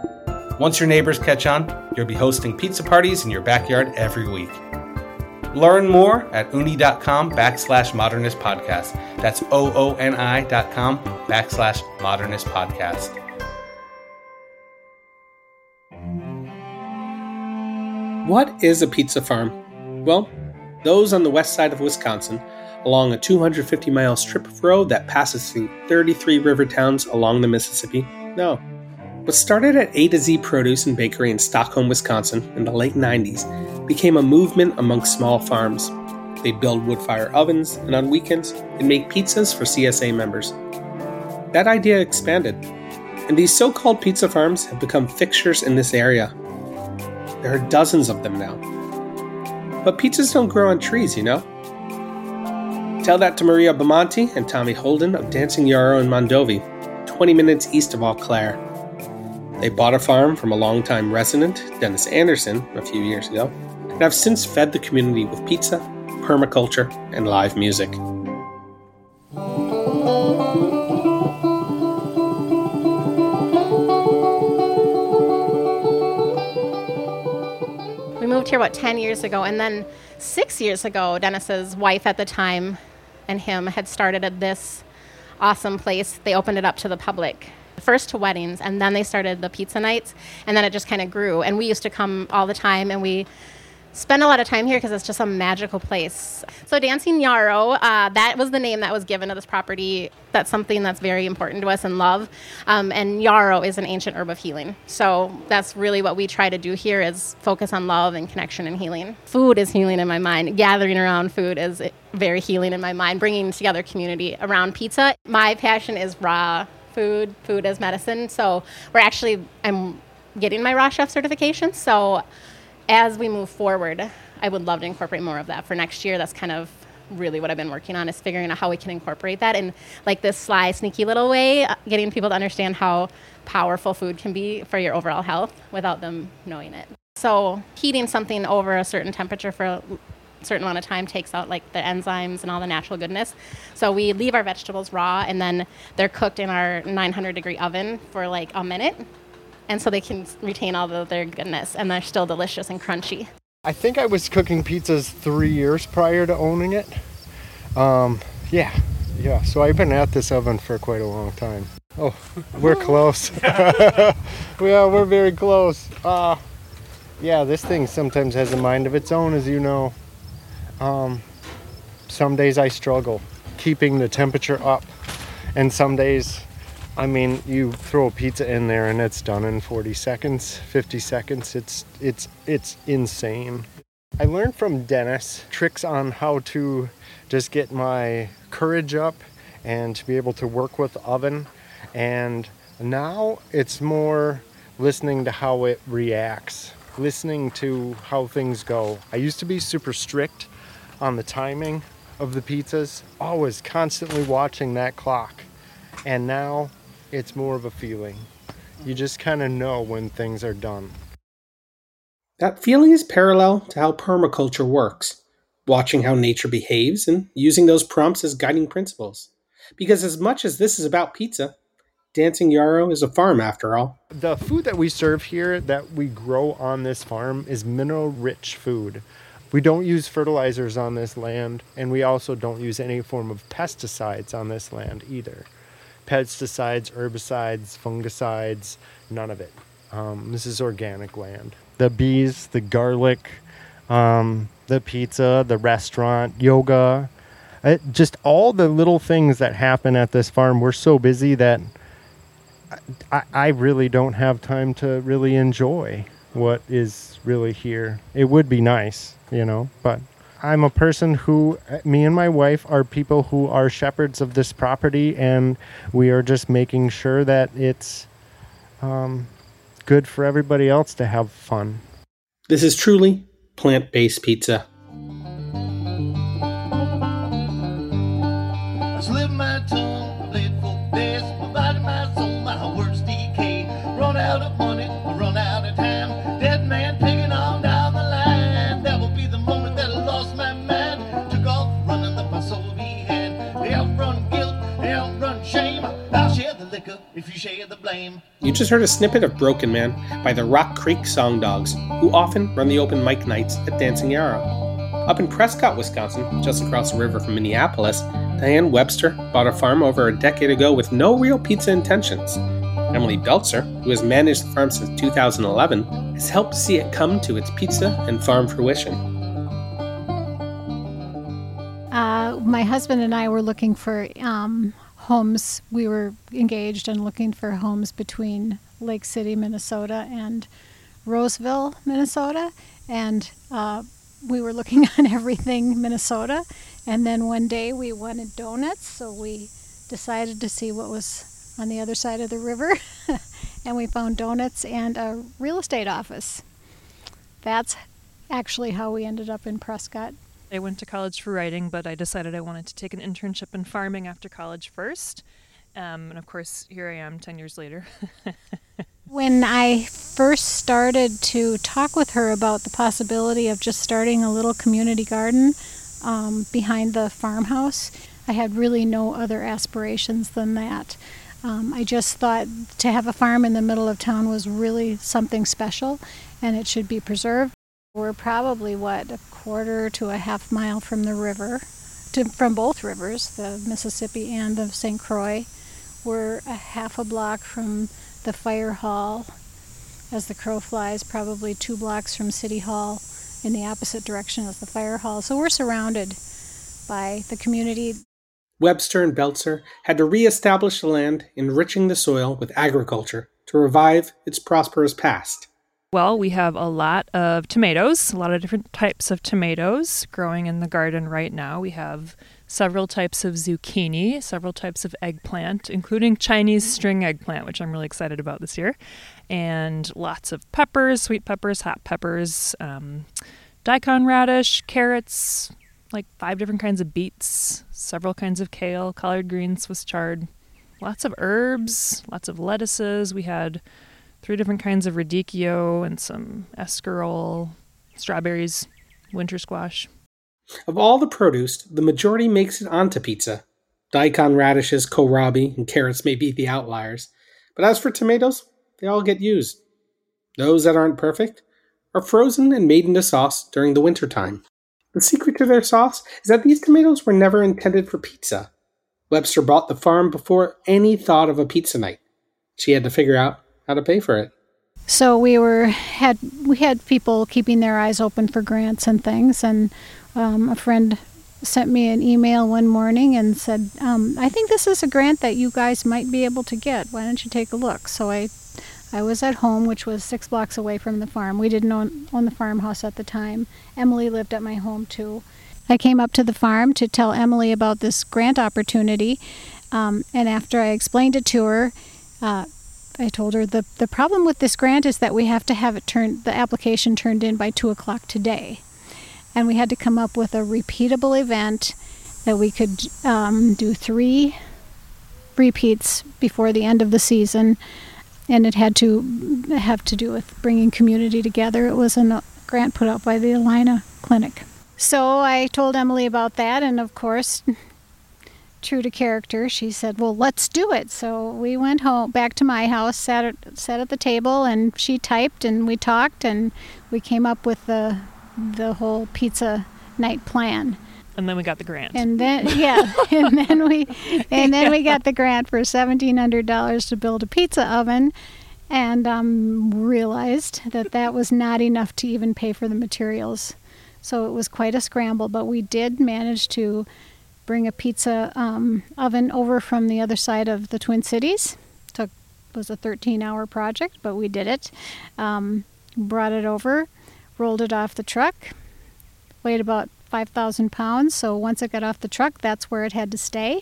Once your neighbors catch on, you'll be hosting pizza parties in your backyard every week. Learn more at uni.com backslash modernist podcast. That's O-O-N-I dot com backslash modernist podcast. What is a pizza farm? Well, those on the west side of Wisconsin, along a two hundred fifty mile strip of road that passes through thirty-three river towns along the Mississippi? No. What started at A to Z Produce and Bakery in Stockholm, Wisconsin in the late nineties became a movement amongst small farms. They build wood-fire ovens, and on weekends, they make pizzas for C S A members. That idea expanded, and these so-called pizza farms have become fixtures in this area. There are dozens of them now. But pizzas don't grow on trees, you know? Tell that to Maria Bamonti and Tommy Holden of Dancing Yarrow in Mondovi, twenty minutes east of Eau Claire. They bought a farm from a longtime resident, Dennis Anderson, a few years ago, and have since fed the community with pizza, permaculture, and live music. We moved here about ten years ago, and then six years ago, Dennis's wife at the time and him had started at this awesome place. They opened it up to the public, first to weddings, and then they started the pizza nights, and then it just kind of grew. And we used to come all the time, and we spend a lot of time here because it's just a magical place. So Dancing Yarrow, uh, that was the name that was given to this property. That's something that's very important to us and love. Um, and yarrow is an ancient herb of healing. So that's really what we try to do here is focus on love and connection and healing. Food is healing in my mind. Gathering around food is very healing in my mind, bringing together community around pizza. My passion is raw food, food as medicine. So we're actually, I'm getting my raw chef certification. So as we move forward, I would love to incorporate more of that for next year. That's kind of really what I've been working on is figuring out how we can incorporate that in like this sly, sneaky little way, getting people to understand how powerful food can be for your overall health without them knowing it. So heating something over a certain temperature for a certain amount of time takes out like the enzymes and all the natural goodness. So we leave our vegetables raw and then they're cooked in our nine hundred degree oven for like a minute. And so they can retain all of their goodness, and they're still delicious and crunchy. I think I was cooking pizzas three years prior to owning it. Um, yeah, yeah. So I've been at this oven for quite a long time. Oh, we're close. Yeah, we're very close. Uh, yeah, this thing sometimes has a mind of its own, as you know. Um, some days I struggle keeping the temperature up, and some days... I mean, you throw a pizza in there and it's done in forty seconds, fifty seconds. It's it's it's insane. I learned from Dennis tricks on how to just get my courage up and to be able to work with the oven. And now it's more listening to how it reacts, listening to how things go. I used to be super strict on the timing of the pizzas, always constantly watching that clock. And now... it's more of a feeling. You just kind of know when things are done. That feeling is parallel to how permaculture works, watching how nature behaves and using those prompts as guiding principles. Because as much as this is about pizza, Dancing Yarrow is a farm after all. The food that we serve here that we grow on this farm is mineral-rich food. We don't use fertilizers on this land, and we also don't use any form of pesticides on this land either. Pesticides, herbicides, fungicides, none of it. Um, this is organic land. The bees, the garlic, um, the pizza, the restaurant, yoga, it, just all the little things that happen at this farm. We're so busy that I, I really don't have time to really enjoy what is really here. It would be nice, you know, but I'm a person who, me and my wife are people who are shepherds of this property, and we are just making sure that it's um, good for everybody else to have fun. This is truly plant-based pizza. I slip my tongue, play it for best, my body, my soul, my words decay, run out of money, run out of time, dead man taking on down the line, that will be the moment that I lost my mind, took off running, left my soul behind, they outrun guilt, they outrun shame, I'll share the liquor if you share the blame. You just heard a snippet of Broken Man by the Rock Creek Song Dogs, who often run the open mic nights at Dancing Arrow. Up in Prescott, Wisconsin, just across the river from Minneapolis, Diane Webster bought a farm over a decade ago with no real pizza intentions. Emily Belzer, who has managed the farm since two thousand eleven, has helped see it come to its pizza and farm fruition. Uh, my husband and I were looking for um, homes. We were engaged and looking for homes between Lake City, Minnesota, and Roseville, Minnesota, and uh, we were looking on everything Minnesota, and then one day we wanted donuts, so we decided to see what was on the other side of the river, and we found donuts and a real estate office. That's actually how we ended up in Prescott. I went to college for writing, but I decided I wanted to take an internship in farming after college first, um, and of course here I am ten years later. When I first started to talk with her about the possibility of just starting a little community garden um, behind the farmhouse, I had really no other aspirations than that. Um, I just thought to have a farm in the middle of town was really something special, and it should be preserved. We're probably, what, a quarter to a half mile from the river, to, from both rivers, the Mississippi and the Saint Croix. We're a half a block from the fire hall, as the crow flies, probably two blocks from City Hall in the opposite direction as the fire hall. So we're surrounded by the community. Webster and Belzer had to reestablish the land, enriching the soil with agriculture to revive its prosperous past. Well, we have a lot of tomatoes, a lot of different types of tomatoes growing in the garden right now. We have several types of zucchini, several types of eggplant, including Chinese string eggplant, which I'm really excited about this year, and lots of peppers, sweet peppers, hot peppers, um, daikon radish, carrots, like five different kinds of beets, several kinds of kale, collard greens, Swiss chard, lots of herbs, lots of lettuces. We had three different kinds of radicchio and some escarole, strawberries, winter squash. Of all the produce, the majority makes it onto pizza. Daikon radishes, kohlrabi, and carrots may be the outliers. But as for tomatoes, they all get used. Those that aren't perfect are frozen and made into sauce during the wintertime. The secret to their sauce is that these tomatoes were never intended for pizza. Webster bought the farm before any thought of a pizza night. She had to figure out how to pay for it. So we were had we had people keeping their eyes open for grants and things, and Um, a friend sent me an email one morning and said, um, I think this is a grant that you guys might be able to get. Why don't you take a look? So I I was at home, which was six blocks away from the farm. We didn't own, own the farmhouse at the time. Emily lived at my home, too. I came up to the farm to tell Emily about this grant opportunity, um, and after I explained it to her, uh, I told her the, the problem with this grant is that we have to have it turned, the application turned in by two o'clock today. And we had to come up with a repeatable event that we could um, do three repeats before the end of the season. And it had to have to do with bringing community together. It was a grant put out by the Alina Clinic. So I told Emily about that. And of course, true to character, she said, well, let's do it. So we went home, back to my house, sat at, sat at the table, and she typed and we talked and we came up with the the whole pizza night plan. And then we got the grant. And then yeah, and then we and then yeah. we got the grant for seventeen hundred dollars to build a pizza oven, and um, realized that that was not enough to even pay for the materials. So it was quite a scramble, but we did manage to bring a pizza um, oven over from the other side of the Twin Cities. It took was a thirteen hour project, but we did it. Um, brought it over. Rolled it off the truck, weighed about five thousand pounds. So once it got off the truck, that's where it had to stay.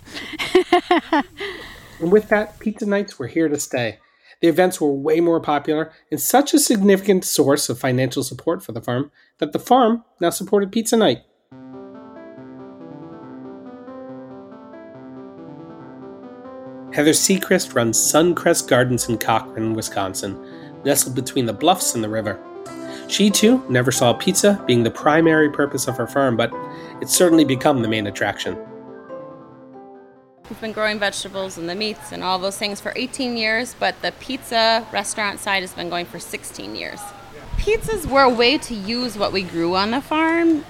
And with that, pizza nights were here to stay. The events were way more popular and such a significant source of financial support for the farm that the farm now supported pizza night. Heather Seacrest runs Suncrest Gardens in Cochrane, Wisconsin, nestled between the bluffs and the river. She, too, never saw pizza being the primary purpose of her farm, but it's certainly become the main attraction. We've been growing vegetables and the meats and all those things for eighteen years, but the pizza restaurant side has been going for sixteen years. Pizzas were a way to use what we grew on the farm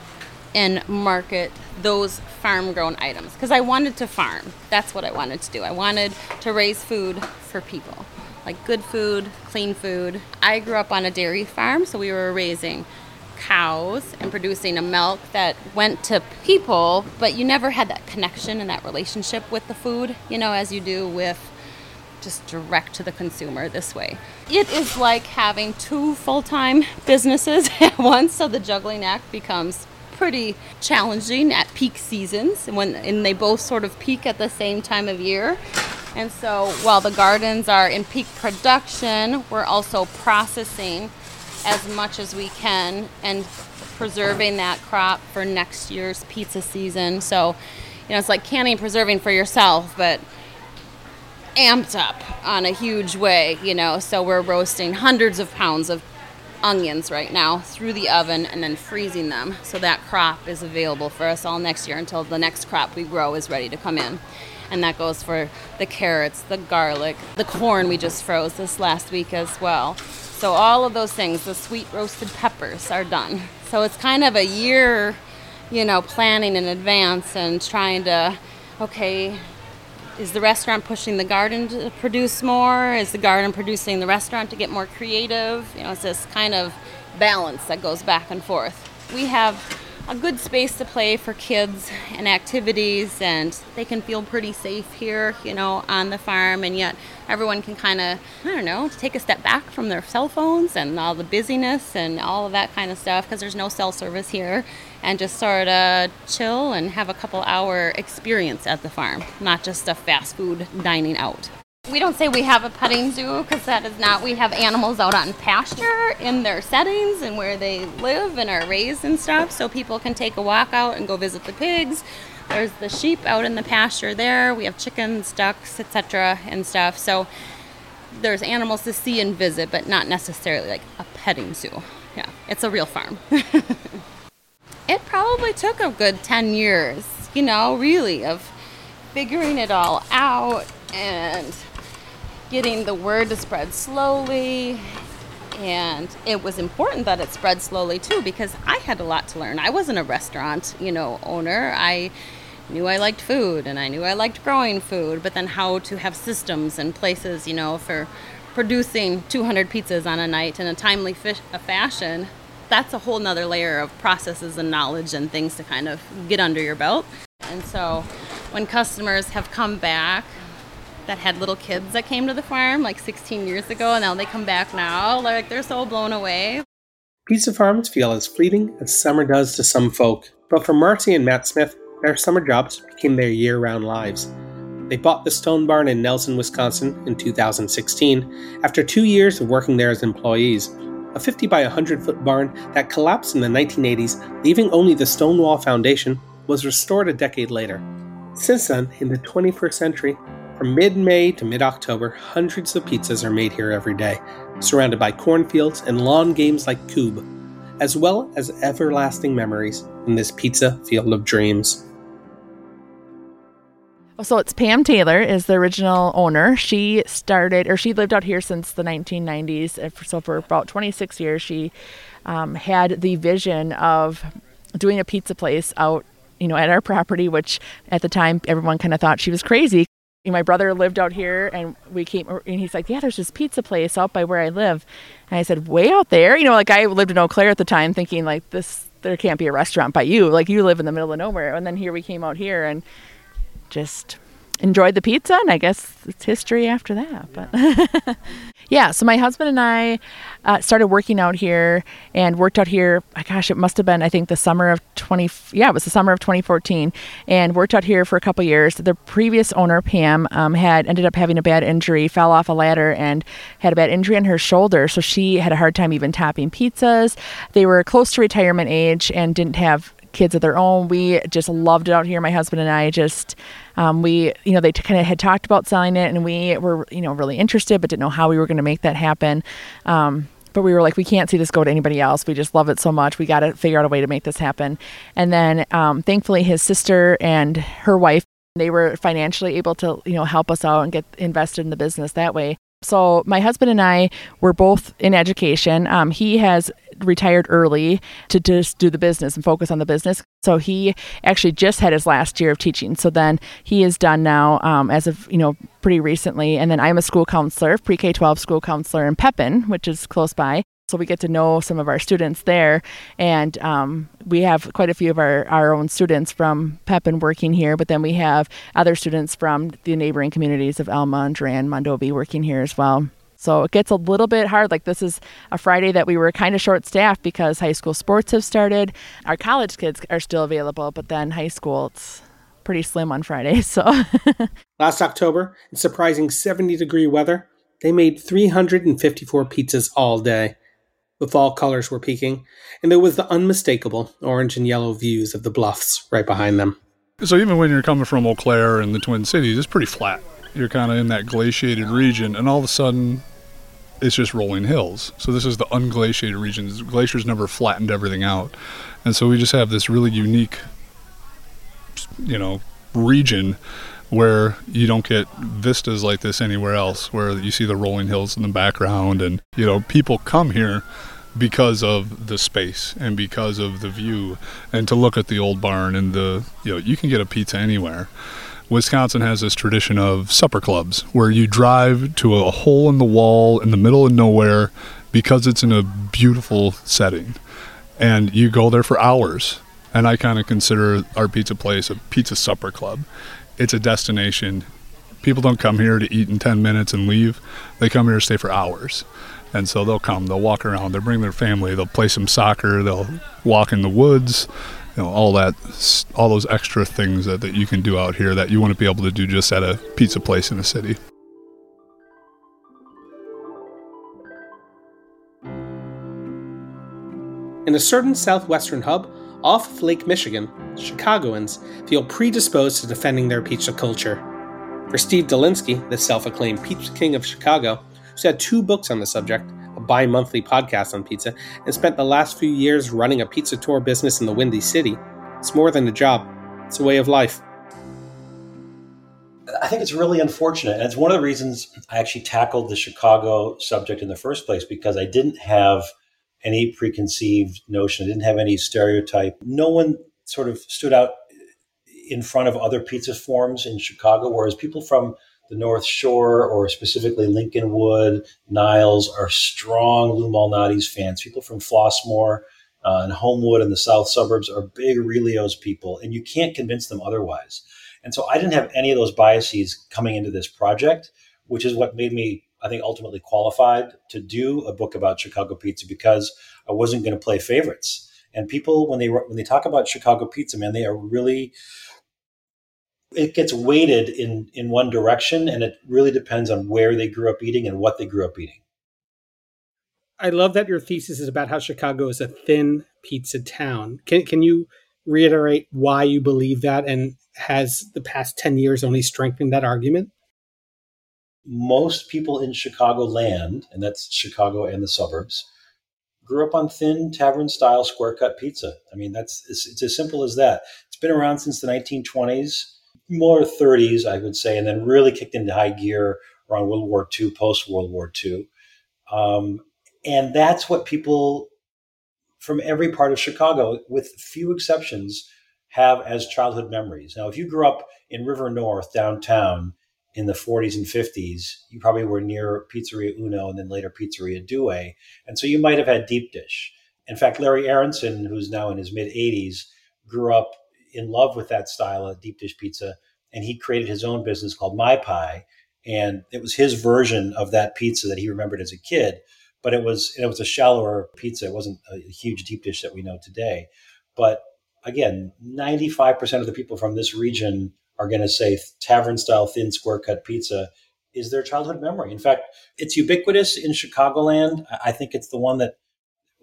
and market those farm-grown items, because I wanted to farm. That's what I wanted to do. I wanted to raise food for people, like good food, clean food. I grew up on a dairy farm, so we were raising cows and producing a milk that went to people, but you never had that connection and that relationship with the food, you know, as you do with just direct to the consumer this way. It is like having two full-time businesses at once, so the juggling act becomes pretty challenging at peak seasons, and when and they both sort of peak at the same time of year. And so while the gardens are in peak production, we're also processing as much as we can and preserving that crop for next year's pizza season. So, you know, it's like canning and preserving for yourself, but amped up on a huge way, you know. So we're roasting hundreds of pounds of onions right now through the oven and then freezing them, so that crop is available for us all next year until the next crop we grow is ready to come in. And that goes for the carrots, the garlic, the corn we just froze this last week as well. So all of those things, the sweet roasted peppers are done. So it's kind of a year, you know, planning in advance and trying to, okay, is the restaurant pushing the garden to produce more? Is the garden producing the restaurant to get more creative? You know, it's this kind of balance that goes back and forth. We have a good space to play for kids and activities, and they can feel pretty safe here, you know, on the farm, and yet everyone can kind of, I don't know, take a step back from their cell phones and all the busyness and all of that kind of stuff, because there's no cell service here, and just sort of chill and have a couple hour experience at the farm, not just a fast food dining out. We don't say we have a petting zoo, because that is not, we have animals out on pasture in their settings and where they live and are raised and stuff, so people can take a walk out and go visit the pigs. There's the sheep out in the pasture there. We have chickens, ducks, et cetera and stuff. So there's animals to see and visit, but not necessarily like a petting zoo. Yeah, it's a real farm. It probably took a good ten years, you know, really, of figuring it all out and getting the word to spread slowly. And it was important that it spread slowly too, because I had a lot to learn. I wasn't a restaurant, you know, owner. I knew I liked food and I knew I liked growing food, but then how to have systems and places, you know, for producing two hundred pizzas on a night in a timely fish, a fashion. That's a whole nother layer of processes and knowledge and things to kind of get under your belt. And so when customers have come back that had little kids that came to the farm like sixteen years ago, and now they come back now, like they're so blown away. Pizza farms feel as fleeting as summer does to some folk. But for Marcy and Matt Smith, their summer jobs became their year-round lives. They bought the Stone Barn in Nelson, Wisconsin in two thousand sixteen after two years of working there as employees. A fifty by one hundred foot barn that collapsed in the nineteen eighties, leaving only the stone wall foundation, was restored a decade later. Since then, in the twenty-first century, from mid-May to mid-October, hundreds of pizzas are made here every day, surrounded by cornfields and lawn games like Cube, as well as everlasting memories in this pizza field of dreams. So it's Pam Taylor is the original owner. She started, or she lived out here since the nineteen nineties. So for about twenty-six years, she um, had the vision of doing a pizza place out, you know, at our property, which at the time everyone kind of thought she was crazy. My brother lived out here, and we came, and he's like, yeah, there's this pizza place out by where I live. And I said, way out there? You know, like I lived in Eau Claire at the time thinking like this, there can't be a restaurant by you. Like you live in the middle of nowhere. And then here we came out here and just enjoyed the pizza, and I guess it's history after that. But yeah, so my husband and I uh, started working out here and worked out here. Oh, gosh, it must have been I think the summer of twenty. Yeah, it was the summer of twenty fourteen, and worked out here for a couple years. The previous owner, Pam, um, had ended up having a bad injury, fell off a ladder, and had a bad injury on her shoulder. So she had a hard time even topping pizzas. They were close to retirement age and didn't have kids of their own. We just loved it out here. My husband and I just, um, we, you know, they t- kind of had talked about selling it, and we were, you know, really interested, but didn't know how we were going to make that happen. Um, but we were like, we can't see this go to anybody else. We just love it so much. We got to figure out a way to make this happen. And then, um, thankfully his sister and her wife, they were financially able to, you know, help us out and get invested in the business that way. So my husband and I were both in education. Um, he has retired early to just do the business and focus on the business. So he actually just had his last year of teaching. So then he is done now um, as of, you know, pretty recently. And then I'm a school counselor, pre-K twelve school counselor in Pepin, which is close by. So we get to know some of our students there. And um, we have quite a few of our, our own students from Pepin working here, but then we have other students from the neighboring communities of Elma and Duran, Mondovi working here as well. So it gets a little bit hard. Like this is a Friday that we were kind of short-staffed because high school sports have started. Our college kids are still available, but then high school, it's pretty slim on Fridays. So last October, in surprising seventy-degree weather, they made three hundred fifty-four pizzas all day. The fall colors were peaking, and there was the unmistakable orange and yellow views of the bluffs right behind them. So even when you're coming from Eau Claire and the Twin Cities, it's pretty flat. You're kind of in that glaciated region, and all of a sudden, it's just rolling hills. So this is the unglaciated region. Glaciers never flattened everything out. And so we just have this really unique, you know, region where you don't get vistas like this anywhere else, where you see the rolling hills in the background. And, you know, people come here because of the space and because of the view and to look at the old barn and the, you know, you can get a pizza anywhere. Wisconsin has this tradition of supper clubs where you drive to a hole in the wall in the middle of nowhere because it's in a beautiful setting and you go there for hours. And I kind of consider our pizza place a pizza supper club. It's a destination. People don't come here to eat in ten minutes and leave. They come here to stay for hours. And so they'll come, they'll walk around, they'll bring their family, they'll play some soccer, they'll walk in the woods. You know, all that, all those extra things that, that you can do out here that you wouldn't be able to do just at a pizza place in a city. In a certain southwestern hub off of Lake Michigan, Chicagoans feel predisposed to defending their pizza culture. For Steve Dolinsky, the self-acclaimed Pizza King of Chicago, who's had two books on the subject, bi-monthly podcast on pizza, and spent the last few years running a pizza tour business in the Windy City. It's more than a job. It's a way of life. I think it's really unfortunate. And it's one of the reasons I actually tackled the Chicago subject in the first place, because I didn't have any preconceived notion. I didn't have any stereotype. No one sort of stood out in front of other pizza forms in Chicago, whereas people from the North Shore, or specifically Lincolnwood, Niles, are strong Lou Malnati's fans. People from Flossmoor uh, and Homewood and the South Suburbs are big Relio's people, and you can't convince them otherwise. And so I didn't have any of those biases coming into this project, which is what made me, I think, ultimately qualified to do a book about Chicago pizza, because I wasn't going to play favorites. And people, when they when they talk about Chicago pizza, man, they are really... It gets weighted in, in one direction, and it really depends on where they grew up eating and what they grew up eating. I love that your thesis is about how Chicago is a thin pizza town. Can can you reiterate why you believe that, and has the past ten years only strengthened that argument? Most people in Chicagoland, and that's Chicago and the suburbs, grew up on thin tavern-style square-cut pizza. I mean, that's it's, it's as simple as that. It's been around since the nineteen twenties. More thirties, I would say, and then really kicked into high gear around World War Two, post-World War Two. Um, and that's what people from every part of Chicago, with few exceptions, have as childhood memories. Now, if you grew up in River North downtown in the forties and fifties, you probably were near Pizzeria Uno and then later Pizzeria Due. And so you might have had deep dish. In fact, Larry Aronson, who's now in his mid-eighties, grew up in love with that style of deep dish pizza and he created his own business called My Pie, and it was his version of that pizza that he remembered as a kid. But it was it was a shallower pizza. It wasn't a huge deep dish that we know today. But again, ninety-five percent of the people from this region are going to say tavern-style thin square-cut pizza is their childhood memory. In fact, it's ubiquitous in Chicagoland. I think it's the one that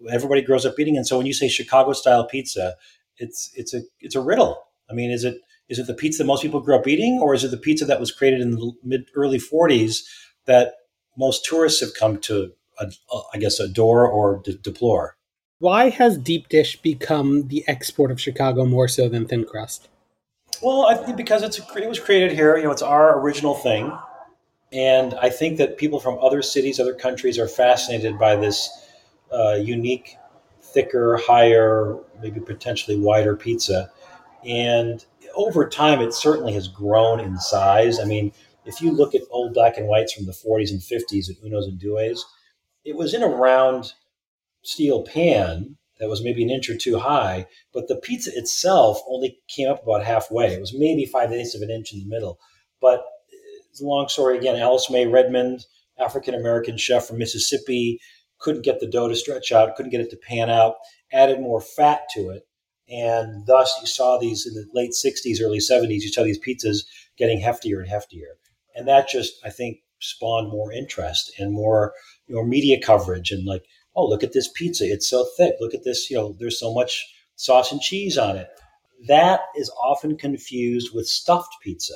everybody grows up eating. And so when you say Chicago-style pizza, it's it's a it's a riddle. I mean, is it is it the pizza that most people grew up eating, or is it the pizza that was created in the mid early forties that most tourists have come to, I guess, adore or de- deplore? Why has deep dish become the export of Chicago more so than thin crust? Well, I think because it's a, it was created here. You know, it's our original thing. And I think that people from other cities, other countries are fascinated by this uh, unique, thicker, higher, maybe potentially wider pizza. And over time, it certainly has grown in size. I mean, if you look at old black and whites from the forties and fifties at Uno's and Due's, it was in a round steel pan that was maybe an inch or two high, but the pizza itself only came up about halfway. It was maybe five-eighths of an inch in the middle. But it's a long story again. Alice Mae Redmond, African-American chef from Mississippi, couldn't get the dough to stretch out, couldn't get it to pan out, added more fat to it. And thus you saw these in the late sixties, early seventies, you saw these pizzas getting heftier and heftier. And that just, I think, spawned more interest and more, you know, media coverage and like, oh, look at this pizza. It's so thick. Look at this. You know, there's so much sauce and cheese on it. That is often confused with stuffed pizza,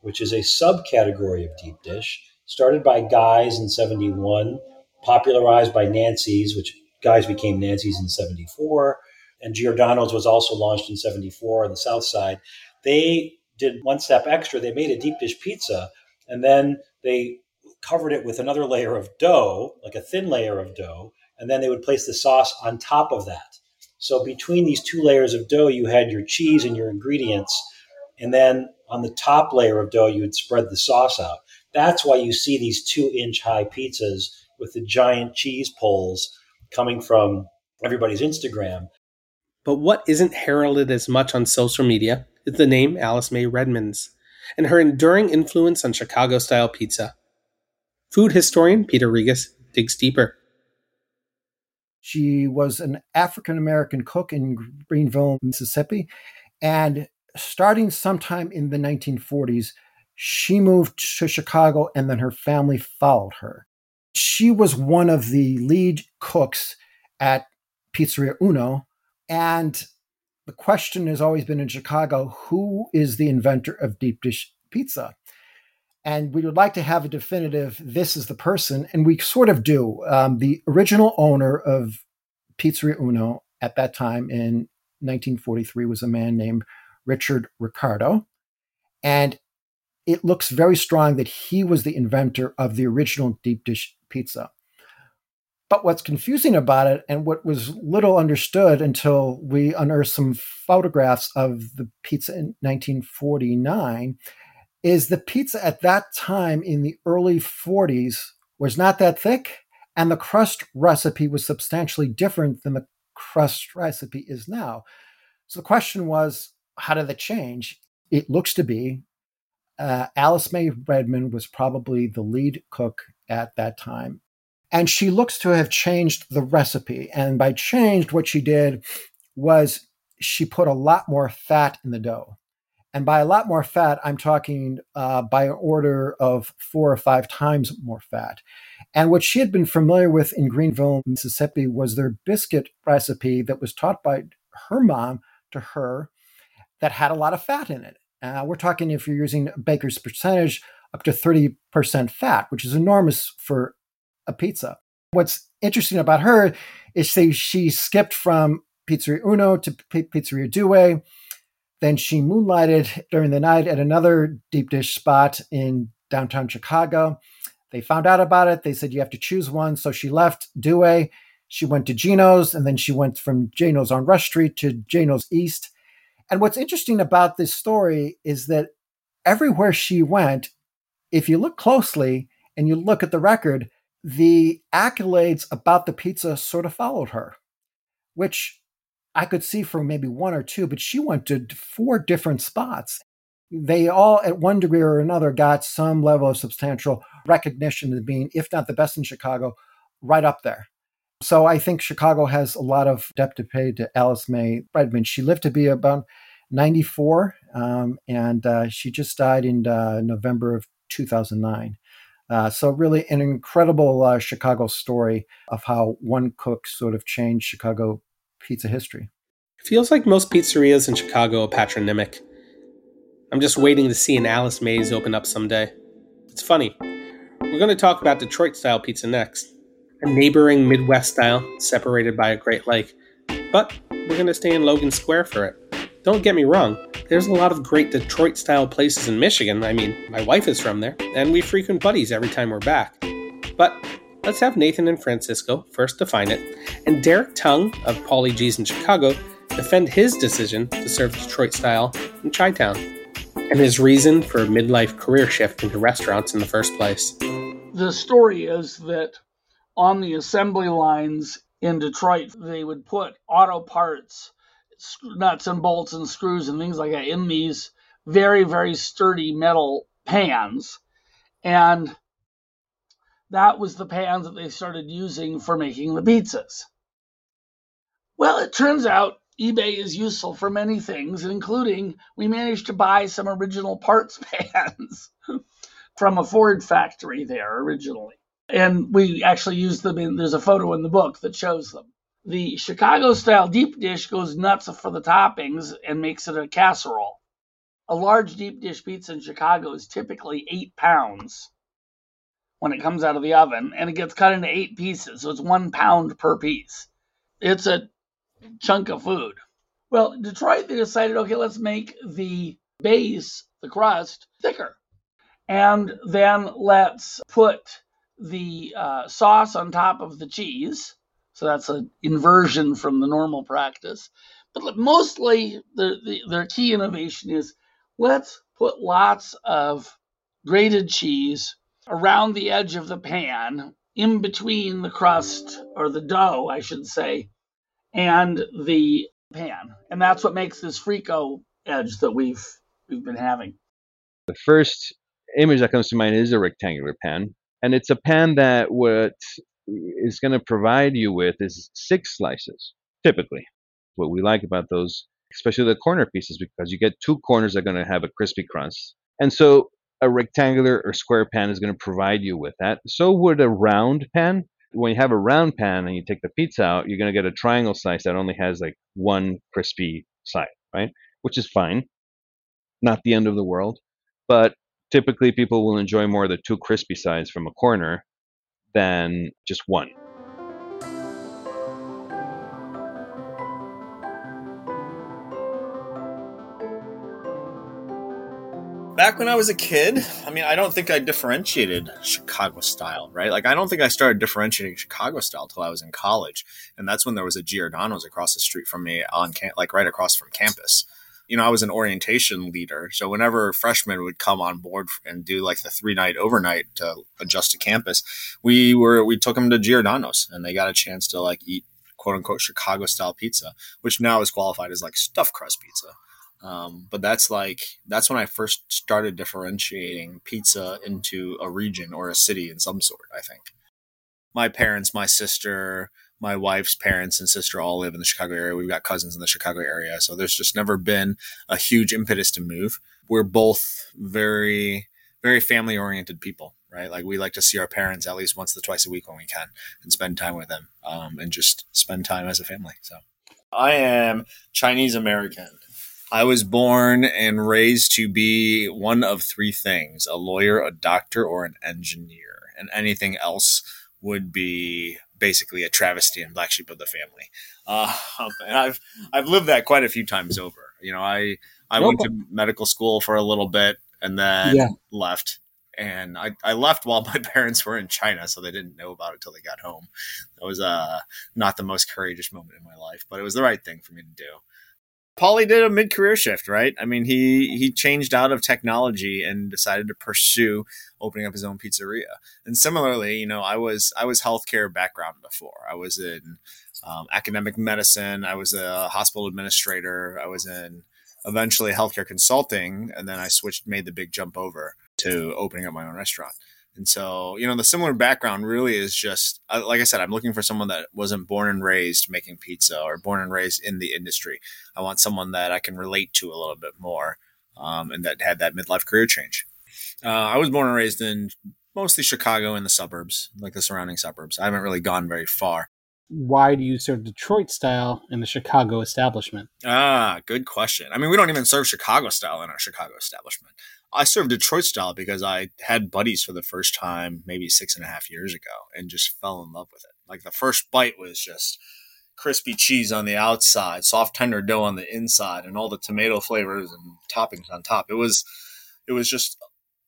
which is a subcategory of deep dish, started by Guy's in seventy-one, popularized by Nancy's, which Guy's became Nancy's in seventy-four, and Giordano's was also launched in seventy-four on the South Side. They did one step extra. They made a deep dish pizza, and then they covered it with another layer of dough, like a thin layer of dough, and then they would place the sauce on top of that. So between these two layers of dough, you had your cheese and your ingredients, and then on the top layer of dough, you would spread the sauce out. That's why you see these two-inch high pizzas with the giant cheese pulls coming from everybody's Instagram. But what isn't heralded as much on social media is the name Alice Mae Redmond's and her enduring influence on Chicago-style pizza. Food historian Peter Regas digs deeper. She was an African-American cook in Greenville, Mississippi. And starting sometime in the nineteen forties, she moved to Chicago and then her family followed her. She was one of the lead cooks at Pizzeria Uno. And the question has always been in Chicago, who is the inventor of deep dish pizza? And we would like to have a definitive, this is the person, and we sort of do. Um, the original owner of Pizzeria Uno at that time in nineteen forty-three was a man named Richard Ricardo. And it looks very strong that he was the inventor of the original deep dish pizza. But what's confusing about it, and what was little understood until we unearthed some photographs of the pizza in nineteen forty-nine, is the pizza at that time in the early forties was not that thick, and the crust recipe was substantially different than the crust recipe is now. So the question was, how did that change? It looks to be uh, Alice Mae Redmond was probably the lead cook at that time, and she looks to have changed the recipe. And by changed, what she did was she put a lot more fat in the dough. And by a lot more fat, I'm talking uh, by an order of four or five times more fat. And what she had been familiar with in Greenville, Mississippi, was their biscuit recipe that was taught by her mom to her that had a lot of fat in it. Uh, we're talking, if you're using baker's percentage, up to thirty percent fat, which is enormous for a pizza. What's interesting about her is she, she skipped from Pizzeria Uno to P- Pizzeria Due. Then she moonlighted during the night at another deep dish spot in downtown Chicago. They found out about it. They said, you have to choose one. So she left Due. She went to Geno's, and then she went from Geno's on Rush Street to Geno's East. And what's interesting about this story is that everywhere she went, if you look closely and you look at the record, the accolades about the pizza sort of followed her, which I could see for maybe one or two, but she went to four different spots. they all at one degree or another got some level of substantial recognition as being, if not the best in Chicago, right up there. So I think Chicago has a lot of debt to pay to Alice Mae Redmond. She lived to be about ninety-four, um, and uh, she just died in uh, November of two thousand nine. Uh, so really an incredible uh, Chicago story of how one cook sort of changed Chicago pizza history. It feels like most pizzerias in Chicago are patronymic. I'm just waiting to see an Alice Mae's open up someday. It's funny. We're going to talk about Detroit-style pizza next, a neighboring Midwest style separated by a Great Lake. But we're going to stay in Logan Square for it. Don't get me wrong, there's a lot of great Detroit-style places in Michigan. I mean, my wife is from there, and we frequent buddies every time we're back. But let's have Nathan and Francisco first define it, and Derek Tung of Pauly G's in Chicago defend his decision to serve Detroit-style in Chi-Town, and his reason for a midlife career shift into restaurants in the first place. The story is that on the assembly lines in Detroit, they would put auto parts, nuts and bolts and screws and things like that in these very, very sturdy metal pans. And that was the pans that they started using for making the pizzas. Well, it turns out eBay is useful for many things, including we managed to buy some original parts pans from a Ford factory there originally. And we actually used them in, there's a photo in the book that shows them. The Chicago-style deep dish goes nuts for the toppings and makes it a casserole. A large deep dish pizza in Chicago is typically eight pounds when it comes out of the oven, and it gets cut into eight pieces, so it's one pound per piece. It's a chunk of food. Well, in Detroit, they decided, okay, let's make the base, the crust, thicker, and then let's put the uh, sauce on top of the cheese. So that's an inversion from the normal practice. But mostly the, the, their key innovation is let's put lots of grated cheese around the edge of the pan, in between the crust, or the dough, I should say, and the pan. And that's what makes this frico edge that we've we've been having. The first image that comes to mind is a rectangular pan. And it's a pan that would... is going to provide you with is six slices, typically. What we like about those, especially the corner pieces, because you get two corners that are going to have a crispy crust. And so a rectangular or square pan is going to provide you with that. So would a round pan. When you have a round pan and you take the pizza out, you're going to get a triangle slice that only has like one crispy side, right? Which is fine. Not the end of the world. But typically people will enjoy more of the two crispy sides from a corner than just one. Back when I was a kid, I mean, I don't think I differentiated Chicago style, right? Like, I don't think I started differentiating Chicago style till I was in college. And that's when there was a Giordano's across the street from me on cam- like right across from campus. You know, I was an orientation leader. So whenever freshmen would come on board and do like the three night overnight to adjust to campus, we were, we took them to Giordano's and they got a chance to like eat quote unquote Chicago style pizza, which now is qualified as like stuffed crust pizza. Um, but that's like, that's when I first started differentiating pizza into a region or a city in some sort, I think. My parents, my sister, my wife's parents and sister all live in the Chicago area. We've got cousins in the Chicago area. So there's just never been a huge impetus to move. We're both very, very family-oriented people, right? Like we like to see our parents at least once to twice a week when we can and spend time with them um, and just spend time as a family. So I am Chinese American. I was born and raised to be one of three things, a lawyer, a doctor, or an engineer. And anything else would be basically a travesty and black sheep of the family. Uh, and I've, I've lived that quite a few times over. You know, I, I nope. went to medical school for a little bit and then yeah. left and I, I left while my parents were in China. So they didn't know about it till they got home. That was uh, not the most courageous moment in my life, but it was the right thing for me to do. Pauly did a mid-career shift, right? I mean, he he changed out of technology and decided to pursue opening up his own pizzeria. And similarly, you know, I was I was healthcare background before. I was in um, academic medicine. I was a hospital administrator. I was in eventually healthcare consulting. And then I switched, made the big jump over to opening up my own restaurant. And so, you know, the similar background really is just, like I said, I'm looking for someone that wasn't born and raised making pizza or born and raised in the industry. I want someone that I can relate to a little bit more, um, and that had that midlife career change. Uh, I was born and raised in mostly Chicago in the suburbs, like the surrounding suburbs. I haven't really gone very far. Why do you serve Detroit style in the Chicago establishment? Ah, good question. I mean, we don't even serve Chicago style in our Chicago establishment. I served Detroit style because I had buddies for the first time maybe six and a half years ago and just fell in love with it. Like the first bite was just crispy cheese on the outside, soft tender dough on the inside, and all the tomato flavors and toppings on top. It was, it was just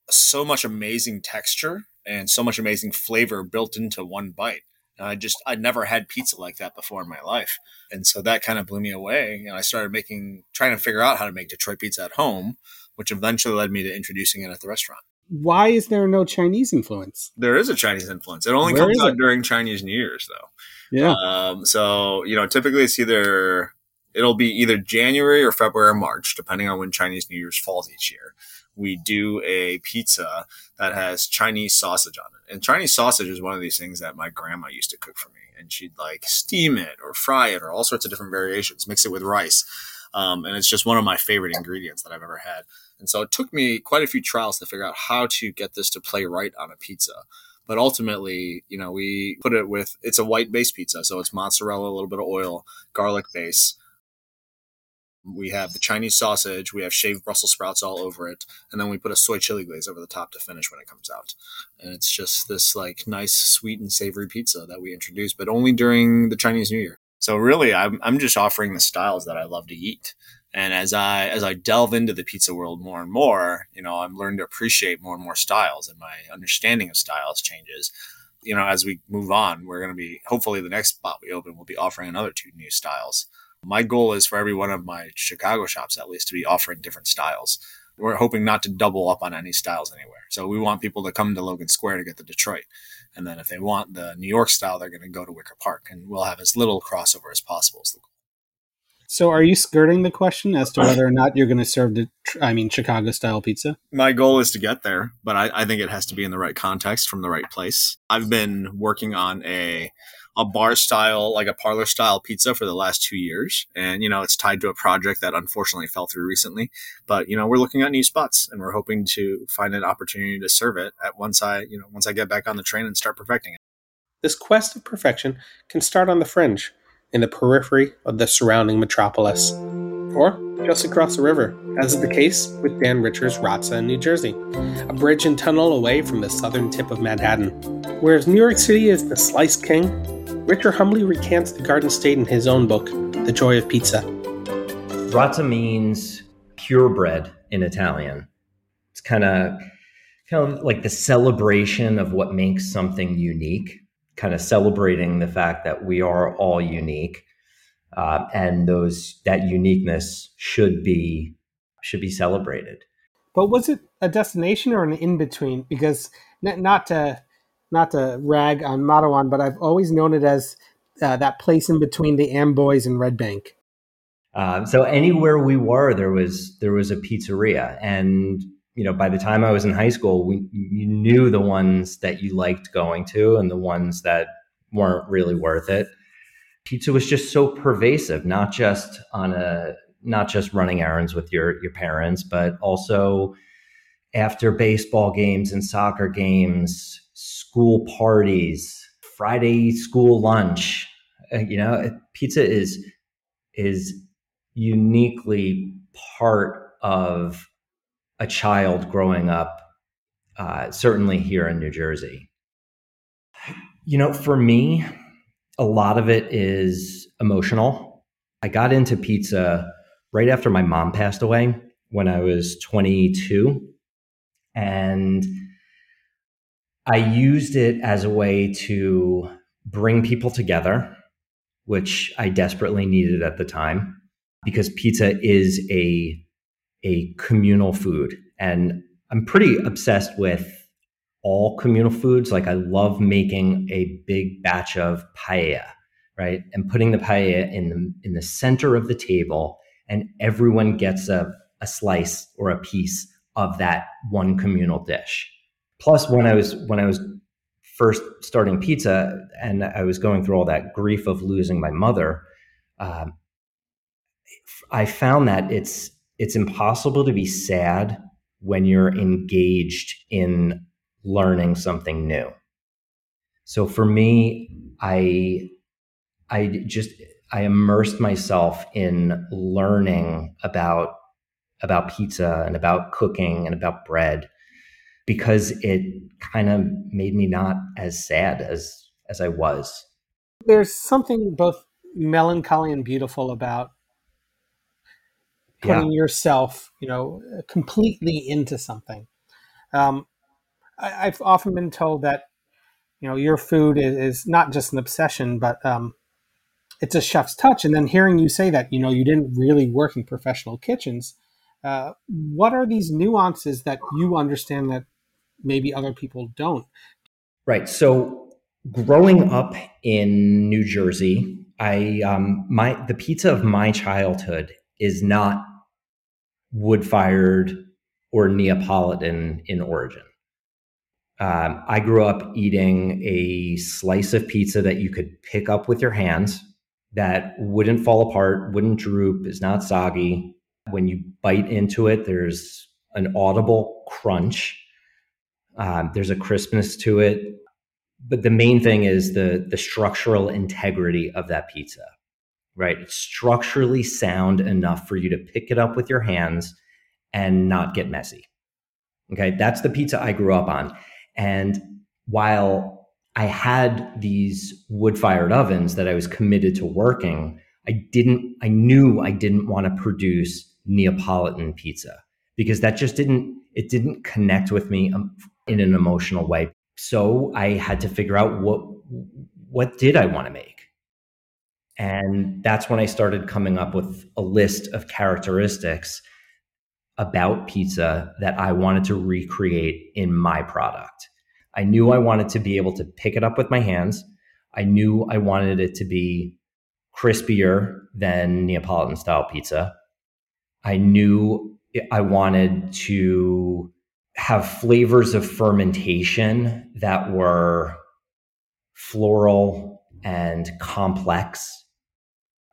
so much amazing texture and so much amazing flavor built into one bite. I just, I'd never had pizza like that before in my life. And so that kind of blew me away. And I started making, trying to figure out how to make Detroit pizza at home, which eventually led me to introducing it at the restaurant. Why is there no Chinese influence? There is a Chinese influence. It only Where comes out it? during Chinese New Year's, though. Yeah. Um, so, you know, typically it's either, it'll be either January or February or March, depending on when Chinese New Year's falls each year. We do a pizza that has Chinese sausage on it. And Chinese sausage is one of these things that my grandma used to cook for me. And she'd like steam it or fry it or all sorts of different variations, mix it with rice. Um, and it's just one of my favorite ingredients that I've ever had. And so it took me quite a few trials to figure out how to get this to play right on a pizza. But ultimately, you know, we put it with, it's a white base pizza. So it's mozzarella, a little bit of oil, garlic base. We have the Chinese sausage, we have shaved Brussels sprouts all over it, and then we put a soy chili glaze over the top to finish when it comes out. And it's just this like nice, sweet and savory pizza that we introduce, but only during the Chinese New Year. So really, I'm I'm just offering the styles that I love to eat. And as I as I delve into the pizza world more and more, you know, I'm learning to appreciate more and more styles, and my understanding of styles changes. You know, as we move on, we're going to be, hopefully the next spot we open, we'll be offering another two new styles. My goal is for every one of my Chicago shops, at least, to be offering different styles. We're hoping not to double up on any styles anywhere. So we want people to come to Logan Square to get the Detroit. And then if they want the New York style, they're going to go to Wicker Park. And we'll have as little crossover as possible is the goal. So are you skirting the question as to whether or not you're going to serve, the, I mean, Chicago-style pizza? My goal is to get there, but I, I think it has to be in the right context from the right place. I've been working on a a bar-style, like a parlor-style pizza for the last two years. And, you know, it's tied to a project that unfortunately fell through recently. But, you know, we're looking at new spots, and we're hoping to find an opportunity to serve it at once I, you know, once I get back on the train and start perfecting it. This quest of perfection can start on the fringe, in the periphery of the surrounding metropolis, or just across the river, as is the case with Dan Richter's Raza in New Jersey, a bridge and tunnel away from the southern tip of Manhattan. Whereas New York City is the slice king, Richter humbly recants the Garden State in his own book, The Joy of Pizza. Raza means purebred in Italian. It's kind of kind of like the celebration of what makes something unique. Kind of celebrating the fact that we are all unique, uh, and those that uniqueness should be should be celebrated. But was it a destination or an in between? Because n- not to not to rag on Matawan, but I've always known it as uh, that place in between the Amboys and Red Bank. Um, so anywhere we were, there was there was a pizzeria, and you know, by the time I was in high school, we, you knew the ones that you liked going to and the ones that weren't really worth it. Pizza was just so pervasive, not just on a, not just running errands with your, your parents, but also after baseball games and soccer games, school parties, Friday school lunch. You know, pizza is, is uniquely part of a child growing up, uh, certainly here in New Jersey. You know, for me, a lot of it is emotional. I got into pizza right after my mom passed away when I was twenty-two. And I used it as a way to bring people together, which I desperately needed at the time, because pizza is a a communal food. And I'm pretty obsessed with all communal foods. Like I love making a big batch of paella, right? And putting the paella in the, in the center of the table and everyone gets a, a slice or a piece of that one communal dish. Plus, when I was when I was first starting pizza, and I was going through all that grief of losing my mother, um, I found that it's it's impossible to be sad when you're engaged in learning something new. So for me, I I just I immersed myself in learning about about pizza and about cooking and about bread, because it kind of made me not as sad as as I was. There's something both melancholy and beautiful about putting yeah. yourself, you know, completely into something. Um, I, I've often been told that, you know, your food is, is not just an obsession, but um, it's a chef's touch. And then hearing you say that, you know, you didn't really work in professional kitchens. Uh, what are these nuances that you understand that maybe other people don't? Right. So growing up in New Jersey, I um, my the pizza of my childhood is not wood-fired or Neapolitan in origin. Um, I grew up eating a slice of pizza that you could pick up with your hands, that wouldn't fall apart, wouldn't droop, is not soggy. When you bite into it, there's an audible crunch. Um, there's a crispness to it. But the main thing is the, the structural integrity of that pizza, right? It's structurally sound enough for you to pick it up with your hands and not get messy. Okay, that's the pizza I grew up on. And while I had these wood-fired ovens that I was committed to working, I didn't, I knew I didn't want to produce Neapolitan pizza, because that just didn't, it didn't connect with me in an emotional way. So I had to figure out what, what did I want to make? And that's when I started coming up with a list of characteristics about pizza that I wanted to recreate in my product. I knew I wanted to be able to pick it up with my hands. I knew I wanted it to be crispier than Neapolitan style pizza. I knew I wanted to have flavors of fermentation that were floral and complex.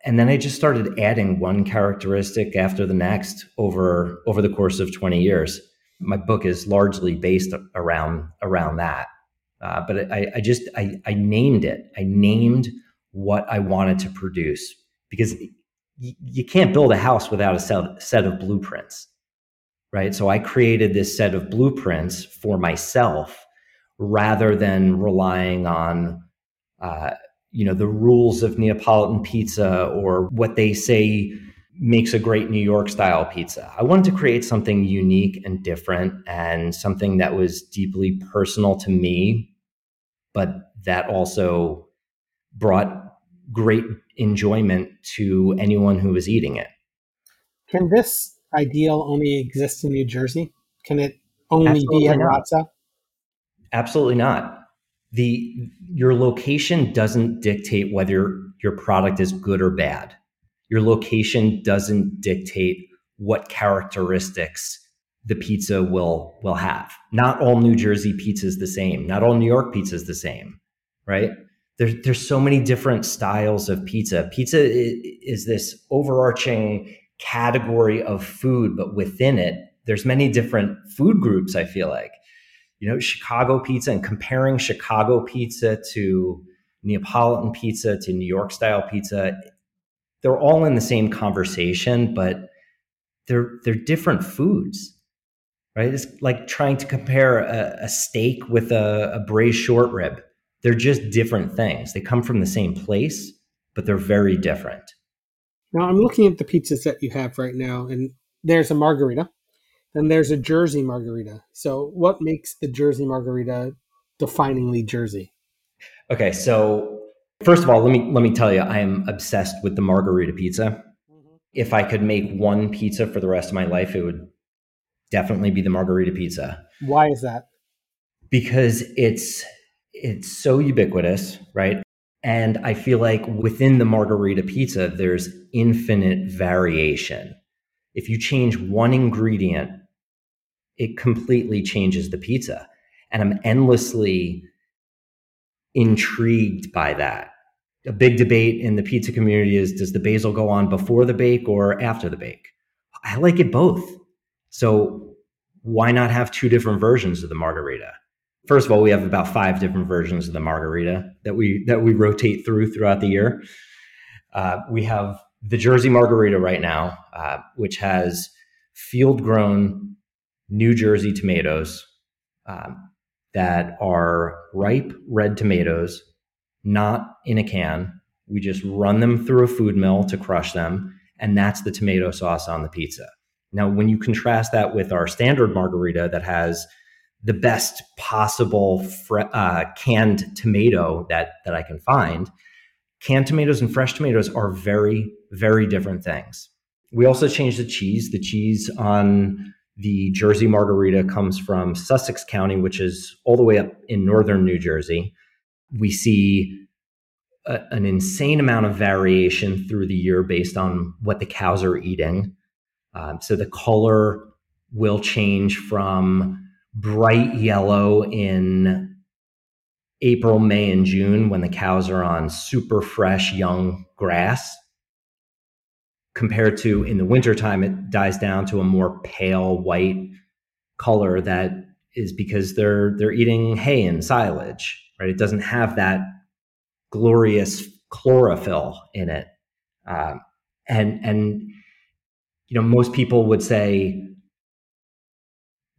And then I just started adding one characteristic after the next over, over the course of twenty years. My book is largely based around, around that. Uh, but I, I just, I, I named it. I named what I wanted to produce, because y- you can't build a house without a set, set of blueprints, right? So I created this set of blueprints for myself rather than relying on, uh, you know, the rules of Neapolitan pizza or what they say makes a great New York style pizza. I wanted to create something unique and different and something that was deeply personal to me, but that also brought great enjoyment to anyone who was eating it. Can this ideal only exist in New Jersey? Can it only Absolutely be in Razza? Absolutely not. The your location doesn't dictate whether your product is good or bad. Your location doesn't dictate what characteristics the pizza will will have. Not all New Jersey pizza is the same. Not all New York pizza is the same, right? There's there's so many different styles of pizza. Pizza is, is this overarching category of food, but within it, there's many different food groups, I feel like. You know, Chicago pizza, and comparing Chicago pizza to Neapolitan pizza to New York style pizza, they're all in the same conversation, but they're they're different foods, right? It's like trying to compare a, a steak with a, a braised short rib. They're just different things. They come from the same place, but they're very different. Now, I'm looking at the pizzas that you have right now, and there's a margarita. Then there's a Jersey margarita. So what makes the Jersey margarita definingly Jersey? Okay, so first of all, let me let me tell you, I am obsessed with the margarita pizza. Mm-hmm. If I could make one pizza for the rest of my life, it would definitely be the margarita pizza. Why is that? Because it's it's so ubiquitous, right? And I feel like within the margherita pizza, there's infinite variation. If you change one ingredient, it completely changes the pizza. And I'm endlessly intrigued by that. A big debate in the pizza community is, does the basil go on before the bake or after the bake? I like it both. So why not have two different versions of the margherita? First of all, we have about five different versions of the margherita that we that we rotate through throughout the year. Uh, we have the Jersey margherita right now, uh, which has field-grown New Jersey tomatoes um, that are ripe red tomatoes, not in a can. We just run them through a food mill to crush them, and that's the tomato sauce on the pizza. Now, when you contrast that with our standard margherita that has the best possible fre- uh, canned tomato that, that I can find. Canned tomatoes and fresh tomatoes are very, very different things. We also changed the cheese. The cheese on the Jersey margherita comes from Sussex County, which is all the way up in northern New Jersey. We see a, an insane amount of variation through the year based on what the cows are eating. Um, so the color will change from bright yellow in April, May, and June when the cows are on super fresh young grass compared to in the wintertime, it dies down to a more pale white color that is because they're they're eating hay and silage, right? It doesn't have that glorious chlorophyll in it. Um, and, and, you know, most people would say,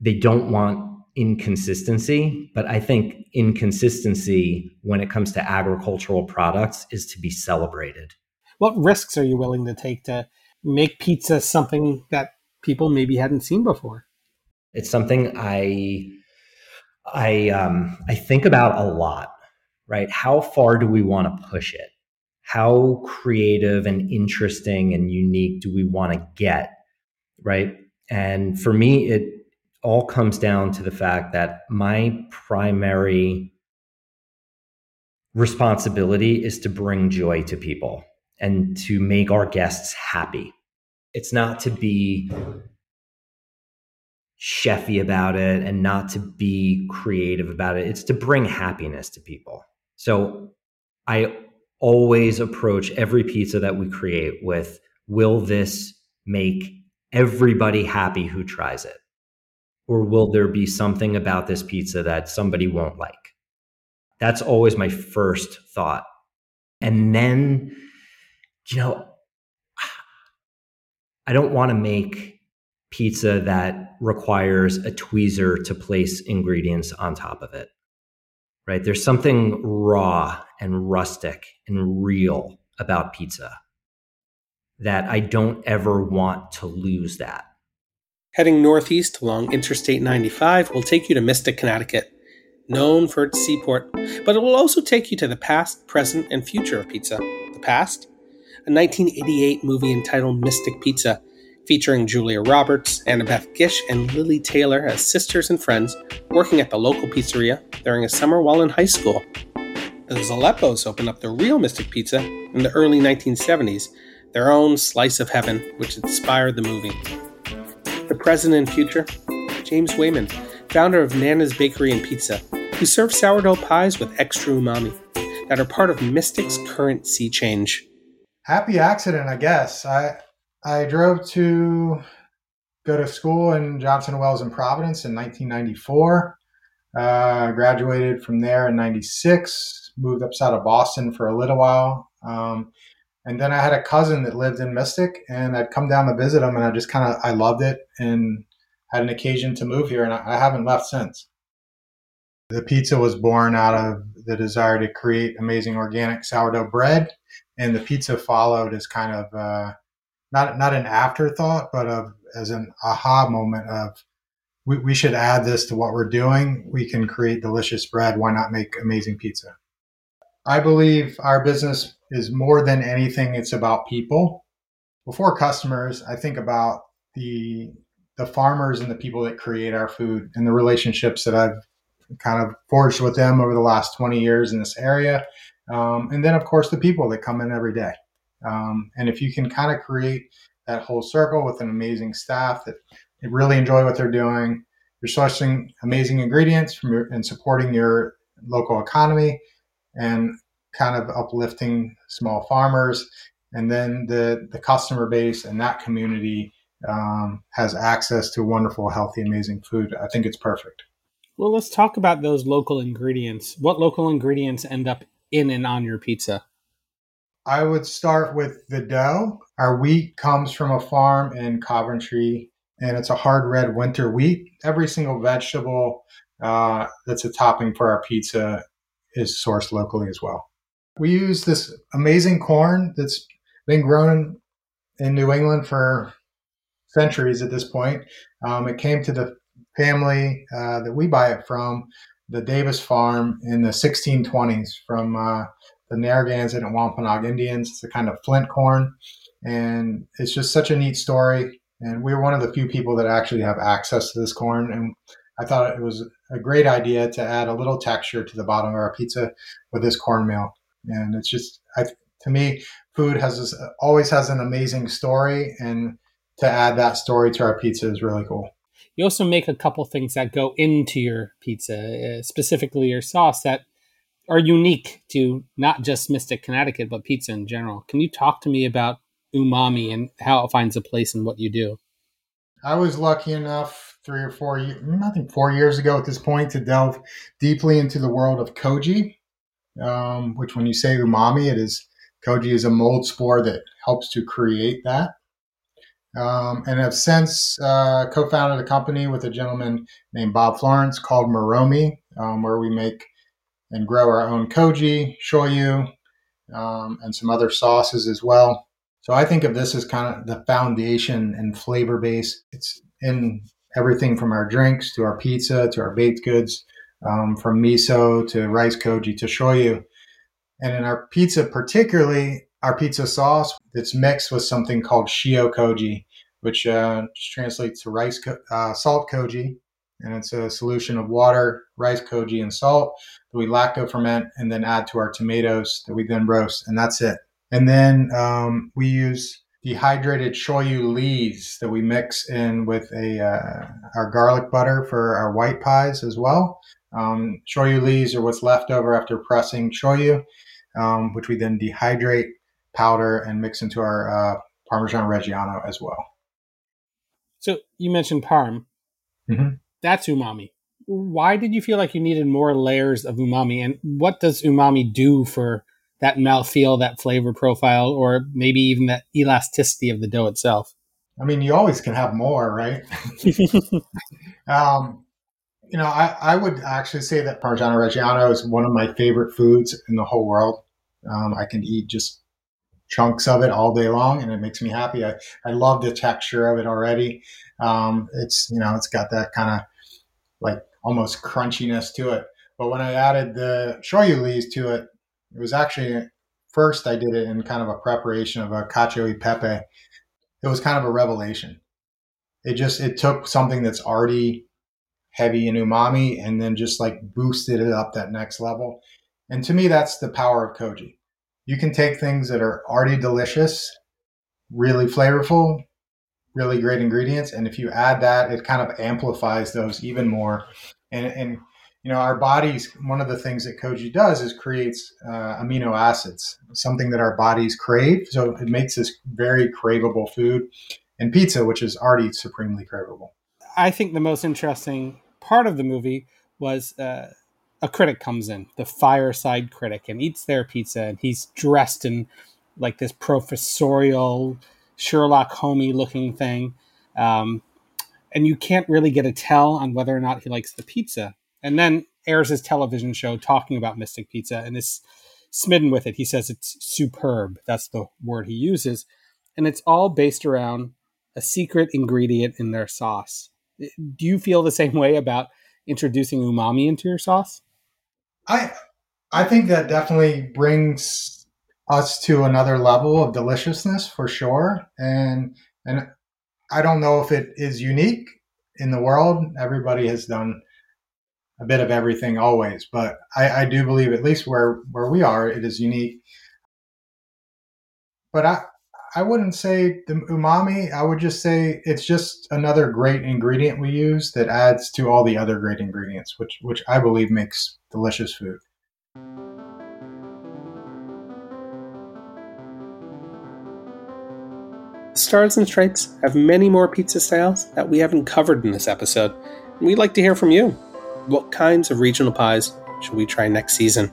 they don't want inconsistency, but I think inconsistency when it comes to agricultural products is to be celebrated. What risks are you willing to take to make pizza something that people maybe hadn't seen before? It's something I I um, I think about a lot, right? How far do we want to push it? How creative and interesting and unique do we want to get, right? And for me, it all comes down to the fact that my primary responsibility is to bring joy to people and to make our guests happy. It's not to be chefy about it and not to be creative about it. It's to bring happiness to people. So I always approach every pizza that we create with, will this make everybody happy who tries it? Or will there be something about this pizza that somebody won't like? That's always my first thought. And then, you know, I don't want to make pizza that requires a tweezer to place ingredients on top of it, right? There's something raw and rustic and real about pizza that I don't ever want to lose that. Heading northeast along Interstate ninety-five will take you to Mystic, Connecticut, known for its seaport, but it will also take you to the past, present, and future of pizza. The past? A nineteen eighty-eight movie entitled Mystic Pizza, featuring Julia Roberts, Annabeth Gish, and Lily Taylor as sisters and friends working at the local pizzeria during a summer while in high school. The Zaleppos opened up the real Mystic Pizza in the early nineteen seventies, their own slice of heaven, which inspired the movie. The present and future, James Wayman, founder of Nana's Bakery and Pizza, who serves sourdough pies with extra umami that are part of Mystic's current sea change. Happy accident, I guess. I I drove to go to school in Johnson Wells in Providence in nineteen ninety-four. Uh, graduated from there in ninety-six, moved outside of Boston for a little while. Um, And then I had a cousin that lived in Mystic, and I'd come down to visit him, and I just kind of, I loved it and had an occasion to move here, and I, I haven't left since. The pizza was born out of the desire to create amazing organic sourdough bread, and the pizza followed as kind of uh, not not an afterthought, but of, as an aha moment of, we, we should add this to what we're doing. We can create delicious bread. Why not make amazing pizza? I believe our business is more than anything, it's about people. Before customers, I think about the the farmers and the people that create our food and the relationships that I've kind of forged with them over the last twenty years in this area Um, and then, of course, the people that come in every day. Um, and if you can kind of create that whole circle with an amazing staff that really enjoy what they're doing, you're sourcing amazing ingredients from your, and supporting your local economy and kind of uplifting small farmers. And then the, the customer base and that community um, has access to wonderful, healthy, amazing food. I think it's perfect. Well, let's talk about those local ingredients. What local ingredients end up in and on your pizza? I would start with the dough. Our wheat comes from a farm in Coventry, and it's a hard red winter wheat. Every single vegetable uh, that's a topping for our pizza is sourced locally as well. We use this amazing corn that's been grown in New England for centuries at this point. Um, it came to the family uh, that we buy it from, the Davis Farm, in the sixteen twenties from uh, the Narragansett and Wampanoag Indians. It's a kind of flint corn, and it's just such a neat story. And we're one of the few people that actually have access to this corn. And I thought it was a great idea to add a little texture to the bottom of our pizza with this cornmeal. And it's just, I, to me, food has this, always has an amazing story. And to add that story to our pizza is really cool. You also make a couple things that go into your pizza, uh, specifically your sauce, that are unique to not just Mystic, Connecticut, but pizza in general. Can you talk to me about umami and how it finds a place in what you do? I was lucky enough three or four, I think four years ago at this point, to delve deeply into the world of koji, um, which when you say umami, it is koji is a mold spore that helps to create that. Um, and have since uh, co-founded a company with a gentleman named Bob Florence called Moromi, um, where we make and grow our own koji, shoyu, um, and some other sauces as well. So I think of this as kind of the foundation and flavor base. It's in everything from our drinks to our pizza to our baked goods, um, from miso to rice koji to shoyu. And in our pizza particularly, our pizza sauce that's mixed with something called shio koji, which uh, translates to rice co- uh, salt koji. And it's a solution of water, rice koji, and salt that we lacto ferment and then add to our tomatoes that we then roast. And that's it. And then um, we use dehydrated shoyu leaves that we mix in with a uh, our garlic butter for our white pies as well. Um, shoyu leaves are what's left over after pressing shoyu, um, which we then dehydrate, powder, and mix into our uh, Parmesan Reggiano as well. So you mentioned Parm. Mm-hmm. That's umami. Why did you feel like you needed more layers of umami? And what does umami do for that mouthfeel, that flavor profile, or maybe even that elasticity of the dough itself? I mean, you always can have more, right? um, you know, I, I would actually say that Parmesan Reggiano is one of my favorite foods in the whole world. Um, I can eat just chunks of it all day long, and it makes me happy. I, I love the texture of it already. Um, it's, you know, it's got that kind of like almost crunchiness to it. But when I added the shoyu leaves to it, it was actually, first I did it in kind of a preparation of a cacio e pepe. It was kind of a revelation. It just, it took something that's already heavy in umami and then just like boosted it up that next level. And to me, that's the power of koji. You can take things that are already delicious, really flavorful, really great ingredients, and if you add that, it kind of amplifies those even more. And, and you know, our bodies, one of the things that koji does is creates uh, amino acids, something that our bodies crave. So it makes this very craveable food, and pizza, which is already supremely craveable. I think the most interesting part of the movie was... Uh... a critic comes in, the fireside critic, and eats their pizza, and he's dressed in like this professorial Sherlock Holmes looking thing. Um, and you can't really get a tell on whether or not he likes the pizza. And then airs his television show talking about Mystic Pizza and is smitten with it. He says it's superb. That's the word he uses. And it's all based around a secret ingredient in their sauce. Do you feel the same way about introducing umami into your sauce? I I think that definitely brings us to another level of deliciousness for sure. And and I don't know if it is unique in the world. Everybody has done a bit of everything always. But I, I do believe, at least where, where we are, it is unique. But I, I wouldn't say the umami. I would just say it's just another great ingredient we use that adds to all the other great ingredients, which which I believe makes delicious food. The Stars and Stripes have many more pizza styles that we haven't covered in this episode, and we'd like to hear from you. What kinds of regional pies should we try next season?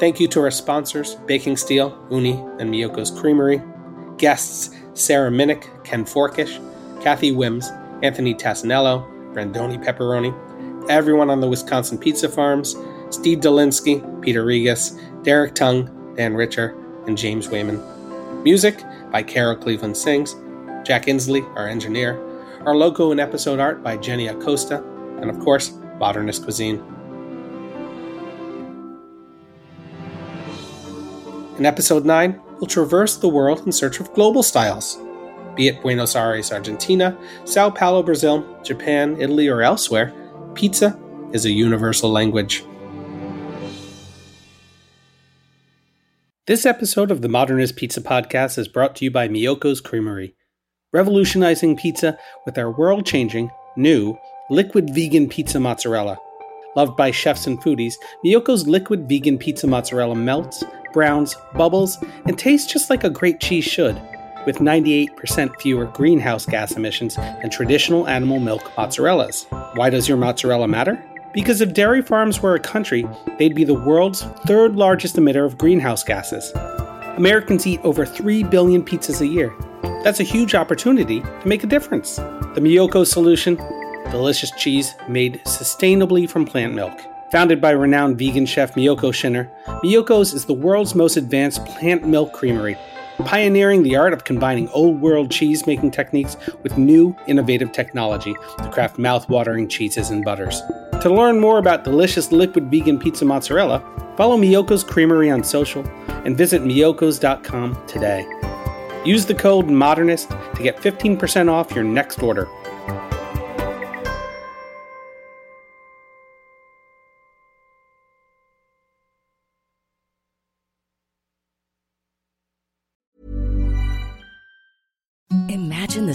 Thank you to our sponsors, Baking Steel, Uni, and Miyoko's Creamery. Guests, Sarah Minnick, Ken Forkish, Kathy Wims, Anthony Tassinello, Brandoni Pepperoni, everyone on the Wisconsin Pizza Farms, Steve Dolinsky, Peter Regas, Derek Tung, Dan Richer, and James Wayman. Music by Carol Cleveland Sings, Jack Inslee, our engineer, our logo and episode art by Jenny Acosta, and of course, Modernist Cuisine. In episode nine, we'll traverse the world in search of global styles, be it Buenos Aires, Argentina, Sao Paulo, Brazil, Japan, Italy, or elsewhere. Pizza is a universal language. This episode of the Modernist Pizza Podcast is brought to you by Miyoko's Creamery, revolutionizing pizza with our world-changing, new, liquid vegan pizza mozzarella. Loved by chefs and foodies, Miyoko's liquid vegan pizza mozzarella melts, browns, bubbles, and tastes just like a great cheese should, with ninety-eight percent fewer greenhouse gas emissions than traditional animal milk mozzarellas. Why does your mozzarella matter? Because if dairy farms were a country, they'd be the world's third largest emitter of greenhouse gases. Americans eat over three billion pizzas a year. That's a huge opportunity to make a difference. The Miyoko solution? Delicious cheese made sustainably from plant milk. Founded by renowned vegan chef Miyoko Shinner, Miyoko's is the world's most advanced plant milk creamery, pioneering the art of combining old-world cheese-making techniques with new, innovative technology to craft mouth-watering cheeses and butters. To learn more about delicious liquid vegan pizza mozzarella, follow Miyoko's Creamery on social and visit miyokos dot com today. Use the code MODERNIST to get fifteen percent off your next order. Imagine the